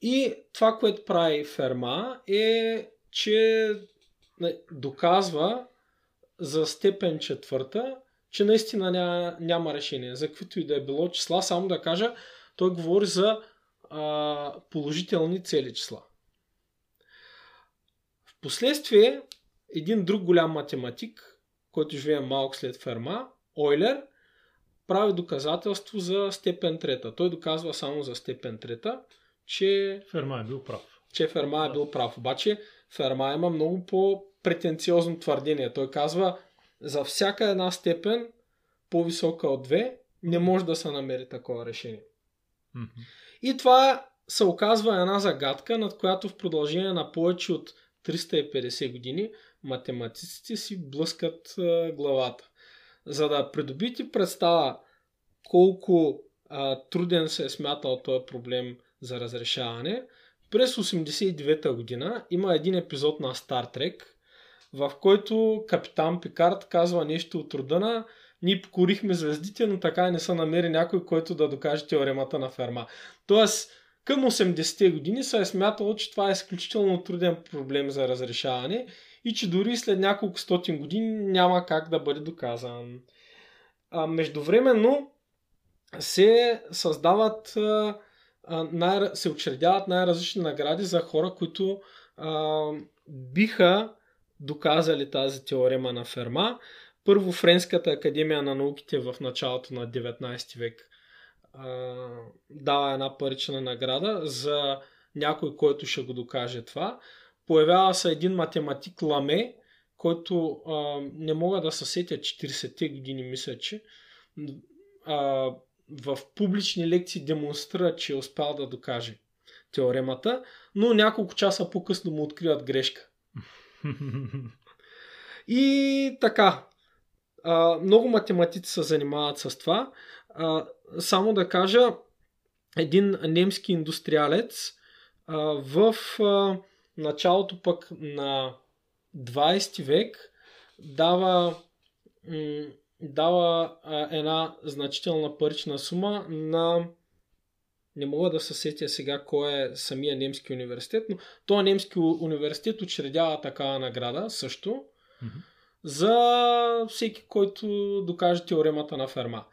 И това, което прави Ферма, е, че доказва за степен четвърта, че наистина няма, няма решение. За каквито и да е било числа, само да кажа, той говори за а, положителни цели числа. Впоследствие, един друг голям математик, който живее малко след Ферма, Ойлер, прави доказателство за степен трета. Той доказва само за степен трета, че Ферма е бил прав. Че Ферма е бил прав. Обаче Ферма има много по-претенциозно твърдение. Той казва, за всяка една степен по-висока от две не може да се намери такова решение. Mm-hmm. И това се оказва една загадка, над която в продължение на повече от триста и петдесет години математиците си блъскат а, главата. За да придобите представа колко а, труден се е смятал този проблем за разрешаване, през осемдесет и девета година има един епизод на Star Trek, в който капитан Пикард казва нещо от рода на: ние покорихме звездите, но така и не се намери някой, който да докаже теоремата на Ферма. Тоест, към осемдесетте години се е смятало, че това е изключително труден проблем за разрешаване и че дори след няколко стотин години няма как да бъде доказан. А, междувременно се създават... Най- се учредяват най-различни награди за хора, които а, биха доказали тази теорема на Ферма. Първо, Френската академия на науките в началото на деветнайсети век а, дава една парична награда за някой, който ще го докаже това. Появява се един математик Ламе, който а, не мога да се сетя, четирийсетте години мисля, че а, в публични лекции демонстрира, че е успял да докаже теоремата, но няколко часа по-късно му откриват грешка. И така, много математици се занимават с това. Само да кажа, един немски индустриалец в началото пък на двайсети век дава... дава а, една значителна парична сума на... Не мога да се сетя сега кой е самия немски университет, но този немски университет учредява такава награда също mm-hmm. за всеки, който докаже теоремата на Ферма.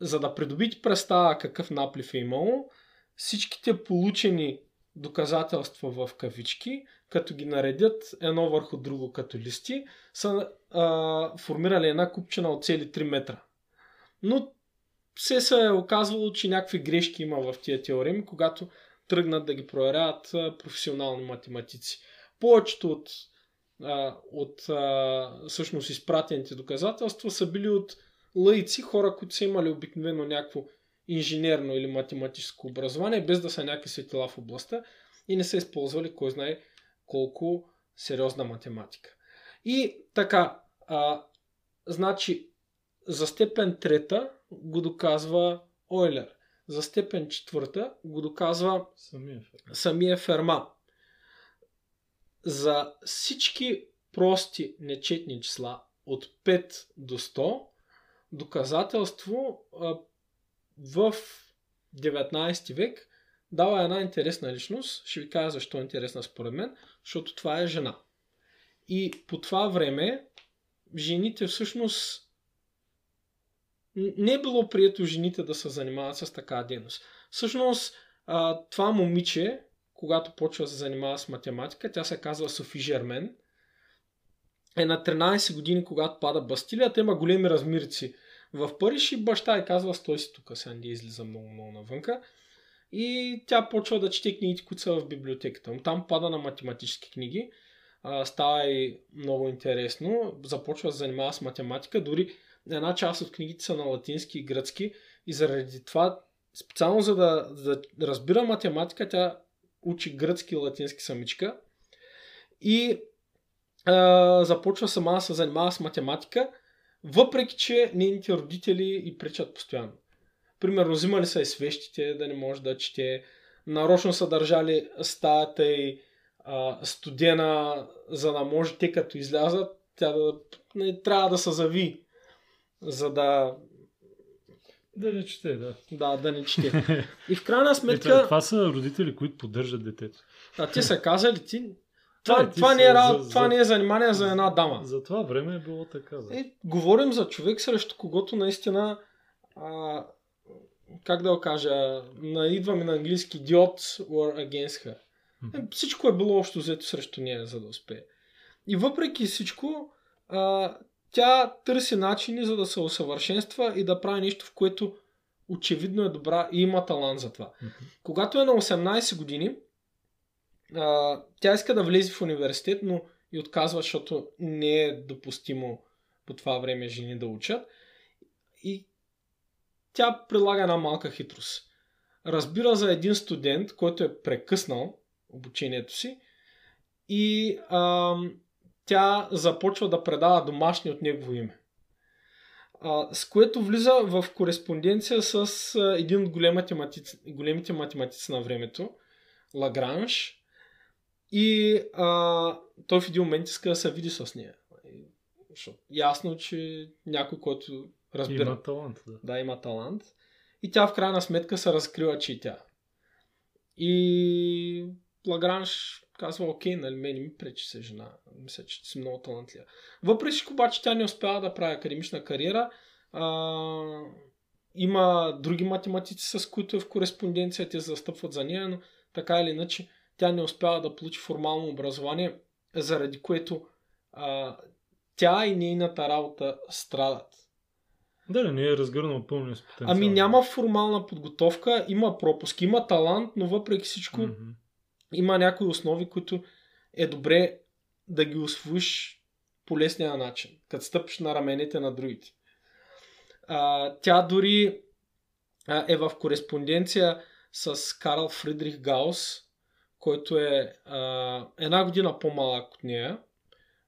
За да придобите представа какъв наплив е имало, всичките получени доказателства в кавички, като ги наредят едно върху друго като листи, са а, формирали една купчина от цели три метра. Но все се е оказвало, че някакви грешки има в тия теореми, когато тръгнат да ги проверяват професионални математици. Повечето от, а, от а, всъщност изпратените доказателства са били от лаици, хора, които са имали обикновено някакво инженерно или математическо образование, без да са някакви светила в областта и не са използвали кой знае колко сериозна математика. И така, а, значи за степен трета го доказва Ойлер, за степен четвърта го доказва самия Ферма. Самия Ферма. За всички прости нечетни числа от пет до сто доказателство а, в деветнайсети век дава една интересна личност. Ще ви кажа защо е интересна според мен. Защото това е жена. И по това време жените всъщност... Не е било прието жените да се занимават с такава дейност. Всъщност това момиче, когато почва да се занимава с математика, тя се казва Софи Жермен, е на тринайсет години, когато пада Бастилията, има големи размирици в Париж и баща ѝ казва: стой си тук, сега не излиза много, много навънка. И тя почва да чете книгите, които са в библиотеката. Там пада на математически книги. А, става и много интересно. Започва да се занимава с математика. Дори една част от книгите са на латински и гръцки. И заради това, специално за да, да разбира математика, тя учи гръцки и латински самичка. И а, започва сама да се занимава с математика, въпреки че нейните родители и пречат постоянно. Примерно, взимали са и свещите, да не може да чете. Нарочно са държали стаята и а, студена, за да може те като излязат, тя да, не, трябва да се зави, за да... Да не чете, да. Да, да не чете. И в крайна сметка... Ето, това са родители, които поддържат детето. А те са казали, ти... Това, а, това, не е, за, това не е занимание за една дама. За, за това време е било така. За. И, говорим за човек, срещу когото наистина... А, как да го кажа, наидваме на английски idiots or against her. Mm-hmm. Всичко е било общо взето срещу нея, за да успее. И въпреки всичко, а, тя търси начини, за да се усъвършенства и да прави нещо, в което очевидно е добра и има талант за това. Mm-hmm. Когато е на осемнайсет години, а, тя иска да влезе в университет, но и отказва, защото не е допустимо по това време жени да учат. И тя прилага една малка хитрост. Разбира за един студент, който е прекъснал обучението си, и а, тя започва да предава домашни от негово име. А, с което влиза в кореспонденция с а, един от големите математици, големите математици на времето, Лагранж, и а, той в един момент иска да се види с нея. Ясно, че някой, който разбира. Има талант, да. Да, има талант. И тя в крайна сметка се разкрива, че и тя. И Лагранж казва: окей, нали, мен ми пречи се жена. Мисля, че си много талантлива. Въпреки обаче тя не успява да прави академична кариера. А, има други математици, с които е в кореспонденция, те застъпват за нея, но така или иначе тя не успява да получи формално образование, заради което а, тя и нейната работа страдат. Да, не е разгърнал пълния с потенциал. Ами няма формална подготовка, има пропуск, има талант, но въпреки всичко mm-hmm. има някои основи, които е добре да ги усвоиш по лесния начин, като стъпиш на раменете на другите. А, тя дори а, е в кореспонденция с Карл Фридрих Гаус, който е а, една година по-малък от нея,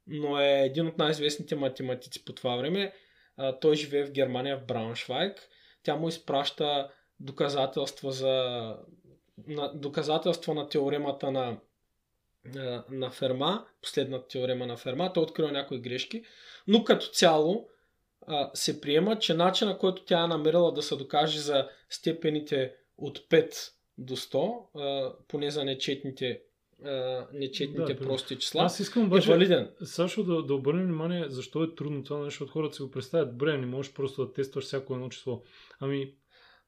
но е един от най-известните математици по това време. Той живее в Германия, в Брауншвайг. Тя му изпраща доказателства за на... доказателства на теоремата на... на Ферма, последната теорема на Ферма. Той открива някои грешки, но като цяло а, се приема, че начина, който тя е намерила да се докаже за степените от пет до сто, а, поне за нечетните нечетните да, прости числа. Аз искам обаче, е валиден. Сашо, да, да обърнем внимание защо е трудно това нещо. От хората си го представят: добре, не можеш просто да тестваш всяко едно число. Ами,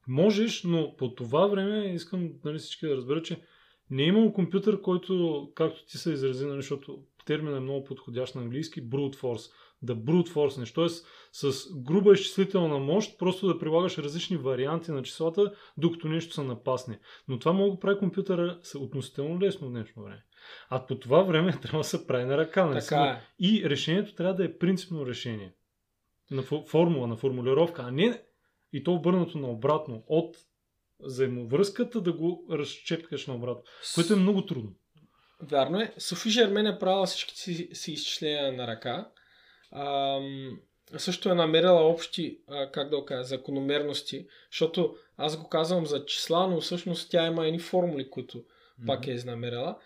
можеш, но по това време искам, нали, всички да разберат, че не е имал компютър, който, както ти се изрази, нали, защото терминът е много подходящ на английски, brute force. Да brute force нещо. Тоест, с груба изчислителна мощ просто да прилагаш различни варианти на числата, докато нещо се напасне. Но това мога да прави компютъра относително лесно в днешно време. А по това време трябва да се прави на ръка. Нали? Така. И решението трябва да е принципно решение. На формула, на формулировка. А не и то обърнато наобратно. От взаимовръзката да го разчепкаш наобратно. Което е много трудно. Вярно е. Софи Жермен е правила всички си, си изчисления на ръка. Ам... също е намерила общи, а, как да го кажа, закономерности, защото аз го казвам за числа, но всъщност тя има едни формули, които mm-hmm. пак е изнамерила.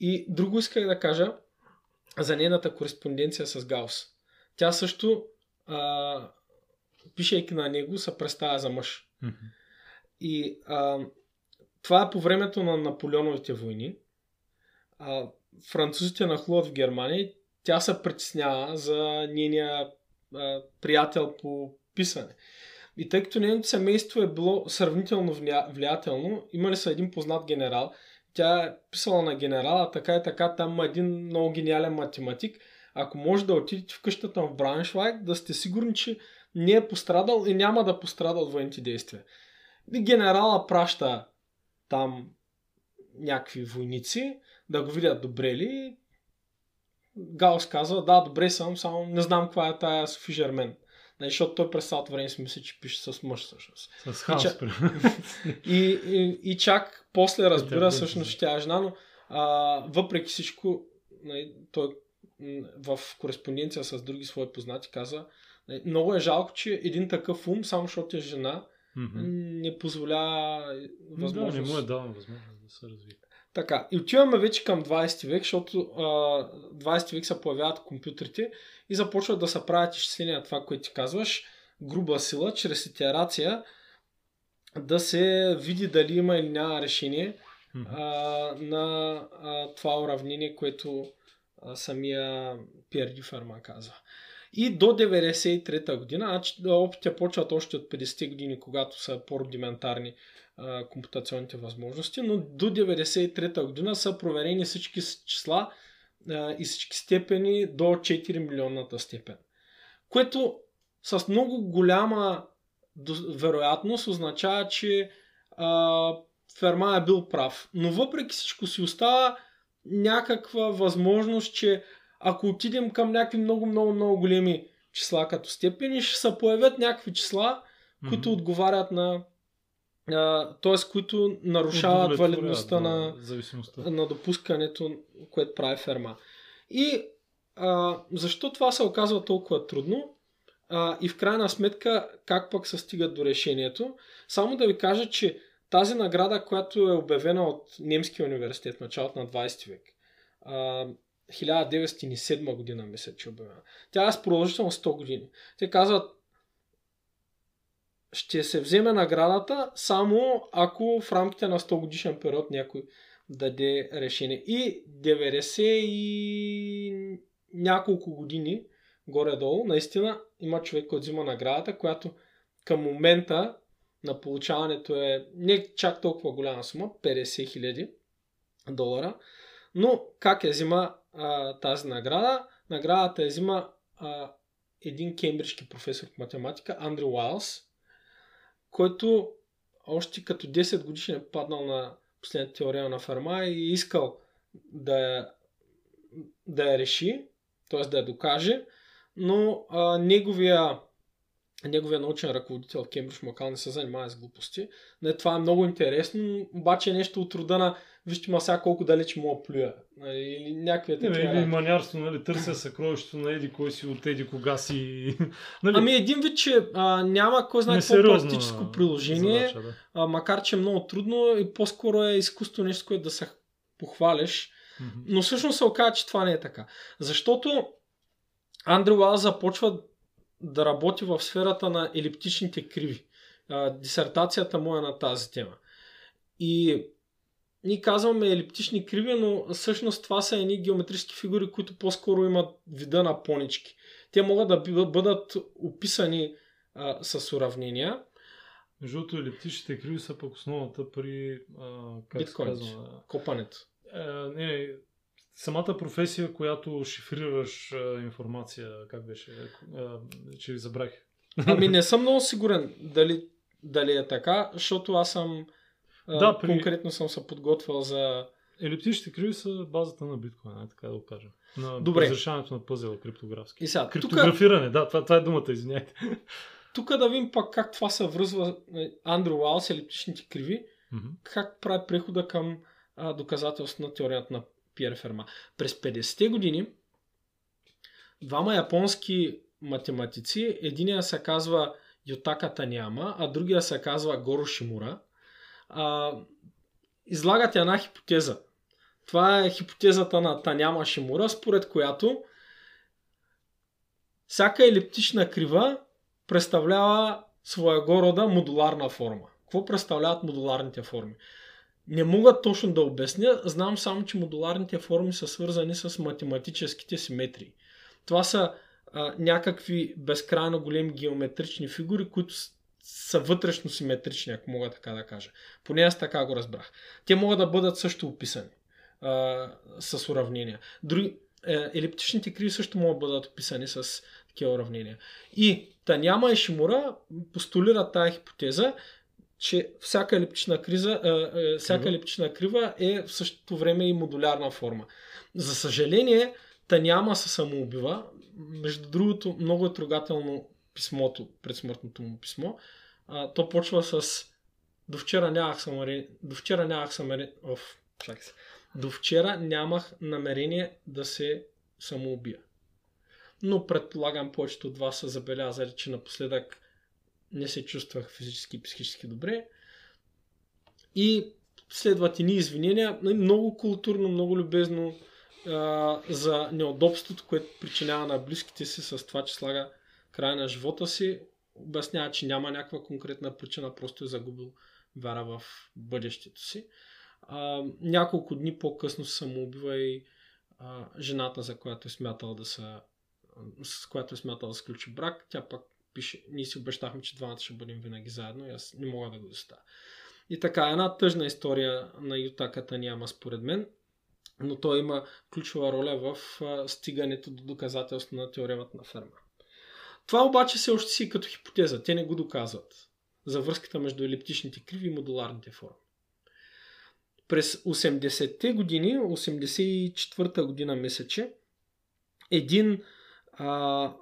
И друго исках да кажа за нейната кореспонденция с Гаус. Тя също, а, пишейки на него, се представя за мъж. Mm-hmm. И а, това е по времето на Наполеоновите войни. А, французите нахлуват в Германия и тя се притеснява за нейния приятел по писане. И тъй като нейното семейство е било сравнително влиятелно, имали са един познат генерал, тя е писала на генерала, така и така, там е един много гениален математик. Ако може да отидете в къщата в Брауншвайг, да сте сигурни, че не е пострадал и няма да пострада от военните действия. Генерала праща там някакви войници да го видят добре ли. Гаус казва, да, добре съм, само не знам каква е тая Софи Жермен. Защото той през цялото време си мисли, че пише с мъж всъщност. С хаос, и, и, и, и чак после разбира всъщност, че тя е жена, но а, въпреки всичко, той в кореспонденция с други свои познати каза, много е жалко, че един такъв ум, само защото е жена, mm-hmm. не позволява възможност. Да, не му е дава възможност да се развие. Така, и отиваме вече към двадесети век, защото а, двадесети век се появяват компютрите и започват да се правят изчисления на това, което ти казваш, груба сила, чрез итерация, да се види дали има или няма решение mm-hmm. а, на а, това уравнение, което а, самия Пиер дьо Ферма казва. И до деветдесет и трета година, а опитите почват още от петдесетте години, когато са по-рудиментарни а, компутационните възможности, но до деветдесет и трета година са проверени всички числа а, и всички степени до четири милионната степен. Което с много голяма вероятност означава, че а, Ферма е бил прав. Но въпреки всичко си остава някаква възможност, че ако отидем към някакви много-много-много големи числа като степени, ще се появят някакви числа, които mm-hmm. отговарят на... А, т.е. които нарушават валидността на, на, на допускането, което прави Ферма. И а, защо това се оказва толкова трудно а, и в крайна сметка как пък се стигат до решението? Само да ви кажа, че тази награда, която е обявена от Немския университет в началото на двадесети век, а, хиляда деветстотин и седма година, мисля, че обявена. Тя е с продължително сто години. Те казват, ще се вземе наградата само ако в рамките на сто годишен период някой даде решение. И деветдесет и няколко години горе-долу, наистина има човек, който взима наградата, която към момента на получаването е не чак толкова голяма сума, петдесет хиляди долара. Но как я взима а, тази награда? Наградата я взима а, един кембриджки професор по математика, Андрю Уайлс, който още като десет годишен е паднал на последната теорема на Ферма и е искал да, да я реши, т.е. да я докаже, но а, неговия, неговия научен ръководител в Кембридж Макал не се занимава с глупости. Не, това е много интересно, обаче е нещо от рода на вижте ма сега колко далеч мога плюя. Или някакви такива. Или манярство, нали, търся съкровището на еди кой си от еди кога си. Нали? Ами един вид, че а, няма кой знае какво практическо приложение, задача, да. а, макар че е много трудно и по-скоро е изкуство нещо, което да се похвалиш. Mm-hmm. Но всъщност се оказва, че това не е така. Защото Андрю Уайлс започва да работи в сферата на елиптичните криви. А, дисертацията му е на тази тема. И ние казваме елиптични криви, но всъщност това са едни геометрически фигури, които по-скоро имат вида на понички. Те могат да бъдат описани а, с уравнения. Междуто елиптичните криви са пък основата при а, как се казва, копането. А, не, самата професия, която шифрираш а, информация, как беше, а, че ви забрах. Ами не съм много сигурен дали, дали е така, защото аз съм Да, при... конкретно съм се подготвял за... Елиптичните криви са базата на биткоина, така да го кажа. На Добре. Разрешаването на пъзела криптографски. И сега, Криптографиране, тука... да, това, това е думата, извиняйте. Тук да видим пак как това се връзва Андрю Уайлс, елиптичните криви, mm-hmm. как прави прехода към а, доказателство на теорията на Пиер Ферма. През петдесетте години двама японски математици, единия се казва Ютака Танияма, а другия се казва Горо Шимура, А, излагат една хипотеза. Това е хипотезата на Танияма Шимура, според която всяка елиптична крива представлява своего рода модуларна форма. Какво представляват модуларните форми? Не мога точно да обясня, знам само, че модуларните форми са свързани с математическите симетрии. Това са а, някакви безкрайно големи геометрични фигури, които са вътрешно симетрични, ако мога така да кажа. Поне аз така го разбрах. Те могат да бъдат също описани а, с уравнения. Други, е, елиптичните криви също могат да бъдат описани с такива уравнения. И Танияма и Шимура постулират тази хипотеза, че всяка липтична, криза, а, е, всяка липтична крива е в същото време и модулярна форма. За съжаление, Танияма се самоубива. Между другото, много е трогателно писмото, предсмъртното му писмо. А, то почва с До вчера нямах самари... До вчера нямах самари... Оф, чакай се. До вчера нямах намерение да се самоубия. Но предполагам, повечето от вас са забелязали, че напоследък не се чувствах физически и психически добре. И следват и ни извинения, много културно, много любезно а, за неудобството, което причинява на близките си с това, че слага края на живота си. Обяснява, че няма някаква конкретна причина, просто е загубил вяра в бъдещето си. А, няколко дни по-късно се самоубива и а, жената, за която е смятал да се, с която е смятал да сключи брак. Тя пък пише, ние си обещахме, че двамата ще бъдем винаги заедно и аз не мога да го доставя. И така, една тъжна история на Ютака Танияма според мен, но той има ключова роля в а, стигането до доказателство на теоремата на Ферма. Това обаче все още си като хипотеза, те не го доказват за връзката между елиптичните криви и модуларните форми. През осемдесетте години, осемдесет и четвърта година месече, един, а,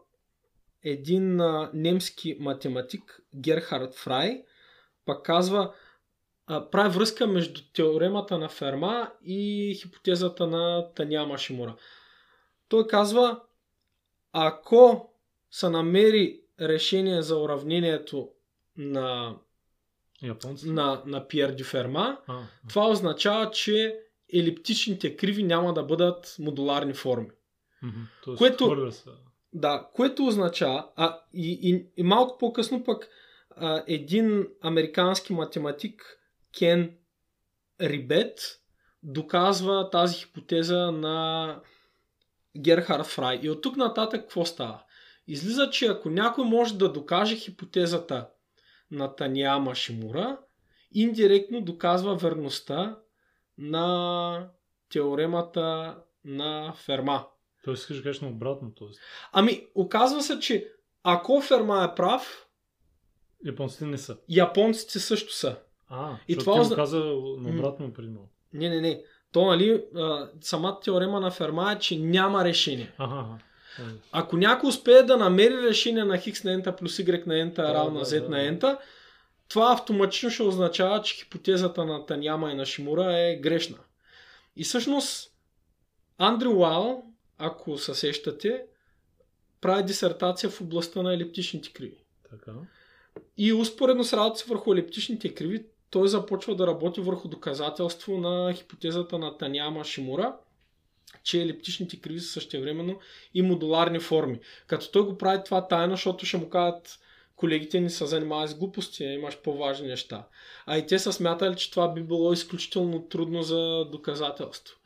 един а, немски математик, Герхард Фрай, пък казва, а, прави връзка между теоремата на Ферма и хипотезата на Танияма Шимура. Той казва, ако се намери решение за уравнението на, на, на Пиер дьо Ферма, а, а. това означава, че елиптичните криви няма да бъдат модуларни форми. Mm-hmm. Което, да, което означава, а, и, и, и малко по-късно пък а, един американски математик Кен Рибет доказва тази хипотеза на Герхард Фрай. И от тук нататък какво става? Излиза, че ако някой може да докаже хипотезата на Танияма Шимура, индиректно доказва верността на теоремата на Ферма. Тоест, искаш да кажеш на обратно. Тоест. Ами, оказва се, че ако Ферма е прав, японците не са. Японците също са. А, и това ти озна... му каза на обратно примерно. Не, не, не. То, нали, самата теорема на Ферма е, че няма решение. Аха, аха. Ако някой успее да намери решение на Хикс на Ента плюс Y на Ента равна Z на Ента, това автоматично ще означава, че хипотезата на Танияма и на Шимура е грешна. И всъщност Андрю Уайлс, ако се сещате, прави дисертация в областта на елиптичните криви. Така. И успоредно с работа върху елиптичните криви, той започва да работи върху доказателство на хипотезата на Танияма Шимура, че елиптичните криви са същевременно и модуларни форми. Като той го прави това тайно, защото ще му кажат колегите ни се занимават с глупости, имаш по-важни неща. А и те са смятали, че това би било изключително трудно за доказателство.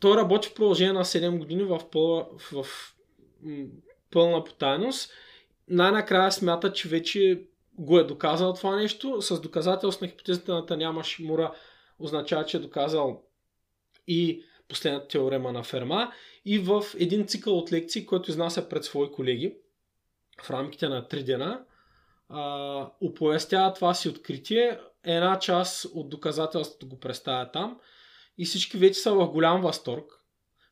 Той работи в продължение на седем години в, пъл... в... в пълна потайност. Най-накрая смята, че вече го е доказал това нещо. С доказателство на хипотезата на Танияма Шимура означава, че е доказал и последната теорема на Ферма и в един цикъл от лекции, който изнася пред свои колеги в рамките на три дена, а, оповестява това си откритие, една част от доказателството го представя там и всички вече са в голям възторг,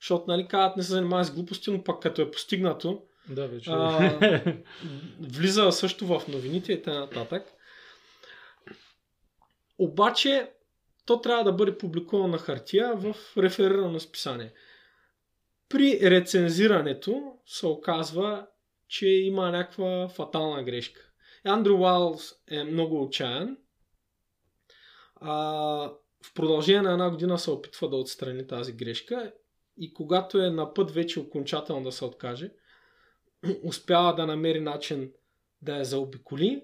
защото нали казват не се занимава с глупости, но пък като е постигнато, да, вече. А, влиза също в новините и т.н. Обаче то трябва да бъде публикувано на хартия в реферирано списание. При рецензирането се оказва, че има някаква фатална грешка. Андрю Уайлс е много отчаян. А, в продължение на една година се опитва да отстрани тази грешка и когато е на път вече окончателно да се откаже, успява да намери начин да я заобиколи.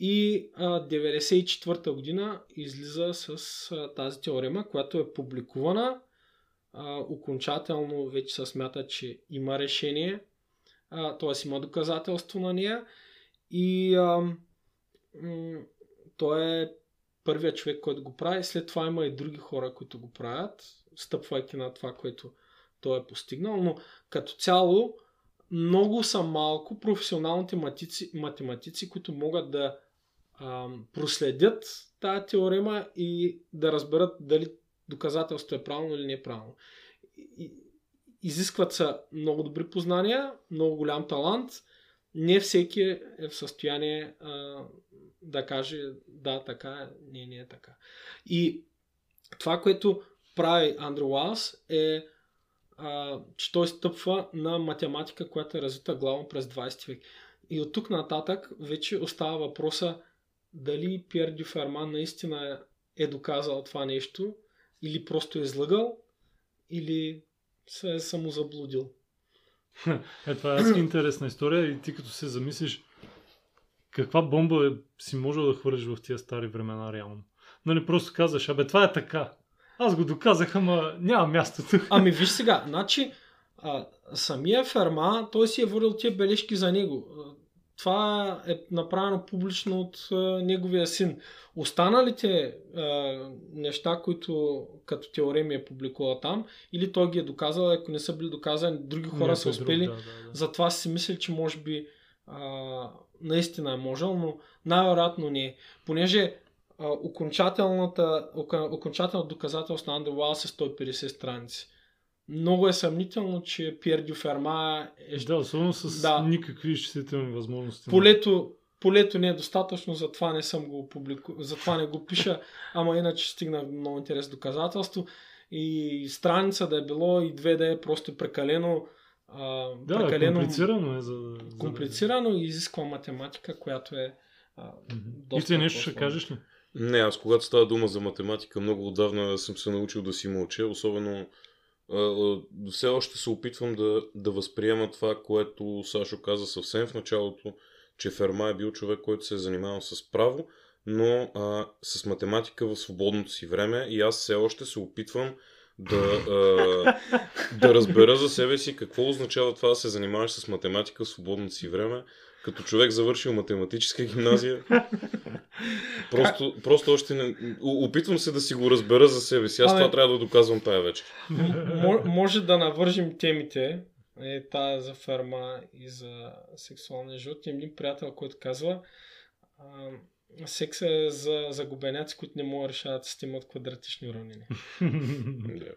И деветдесет и четвърта година излиза с а, тази теорема, която е публикувана. А, окончателно вече се смята, че има решение, т.е. има доказателство на нея. И а, м- той е първият човек, който го прави. След това има и други хора, които го правят, стъпвайки на това, което той е постигнал. Но като цяло много са малко професионалните матици, математици, които могат да а, проследят тази теорема и да разберат дали доказателството е правилно или не е правилно. Изискват се много добри познания, много голям талант. Не всеки е в състояние а, да каже да, така, не, не е така. И това, което прави Андрю Уайлс е, а, че той стъпва на математика, която е развита главно през двайсети век. И от тук нататък вече остава въпроса дали Пиер дьо Ферма наистина е доказал това нещо или просто е излъгал, или се е самозаблудил. Е, това е интересна история и ти като се замислиш каква бомба е, си можел да хвърлиш в тия стари времена реално. Нали, просто казваш, абе това е така. Аз го доказах, ама няма мястото. Ами виж сега, значи а, самия Ферма, той си е водил тия бележки за него. Това е направено публично от а, неговия син. Останалите а, неща, които като теореми е публикувал там, или той ги е доказал, ако не са били доказани, други хора не, са успели. Друг, да, да, да. Затова си мисля, че може би а, наистина е можел, но най-вероятно не е. Понеже а, окончателната, окончателната доказателство на Андрю Уайлс е сто и петдесет страници. Много е съмнително, че Пиер дьо Ферма е... Да, особено с да. никакви изчислителни възможности. Полето, полето не е достатъчно, затова не съм го публику... затова не го пиша, ама иначе стигна много интересно доказателство. И страница да е било, и две да е просто прекалено... А, да, прекалено... комплицирано е. За, за... Комплицирано и изисква математика, която е а, доста... И ти нещо ще кажеш ли? Не, аз когато става дума за математика, много отдавна съм се научил да си мълча, особено... все още се опитвам да, да възприема това, което Сашо каза съвсем в началото, че Ферма е бил човек, който се е занимавал с право, но а, с математика в свободното си време, и аз все още се опитвам да, а, да разбера за себе си какво означава това да се занимаваш с математика в свободното си време, като човек завършил математическа гимназия. Просто, просто още не... Опитвам се да си го разбера за себе си. Аз това трябва да доказвам тая вечер. М- може да навържим темите. Е, тая за Ферма и за сексуалния живот. Имам един приятел, който казва а, секс е за загубеняци, които не могат да решават да системат квадратични уравнения.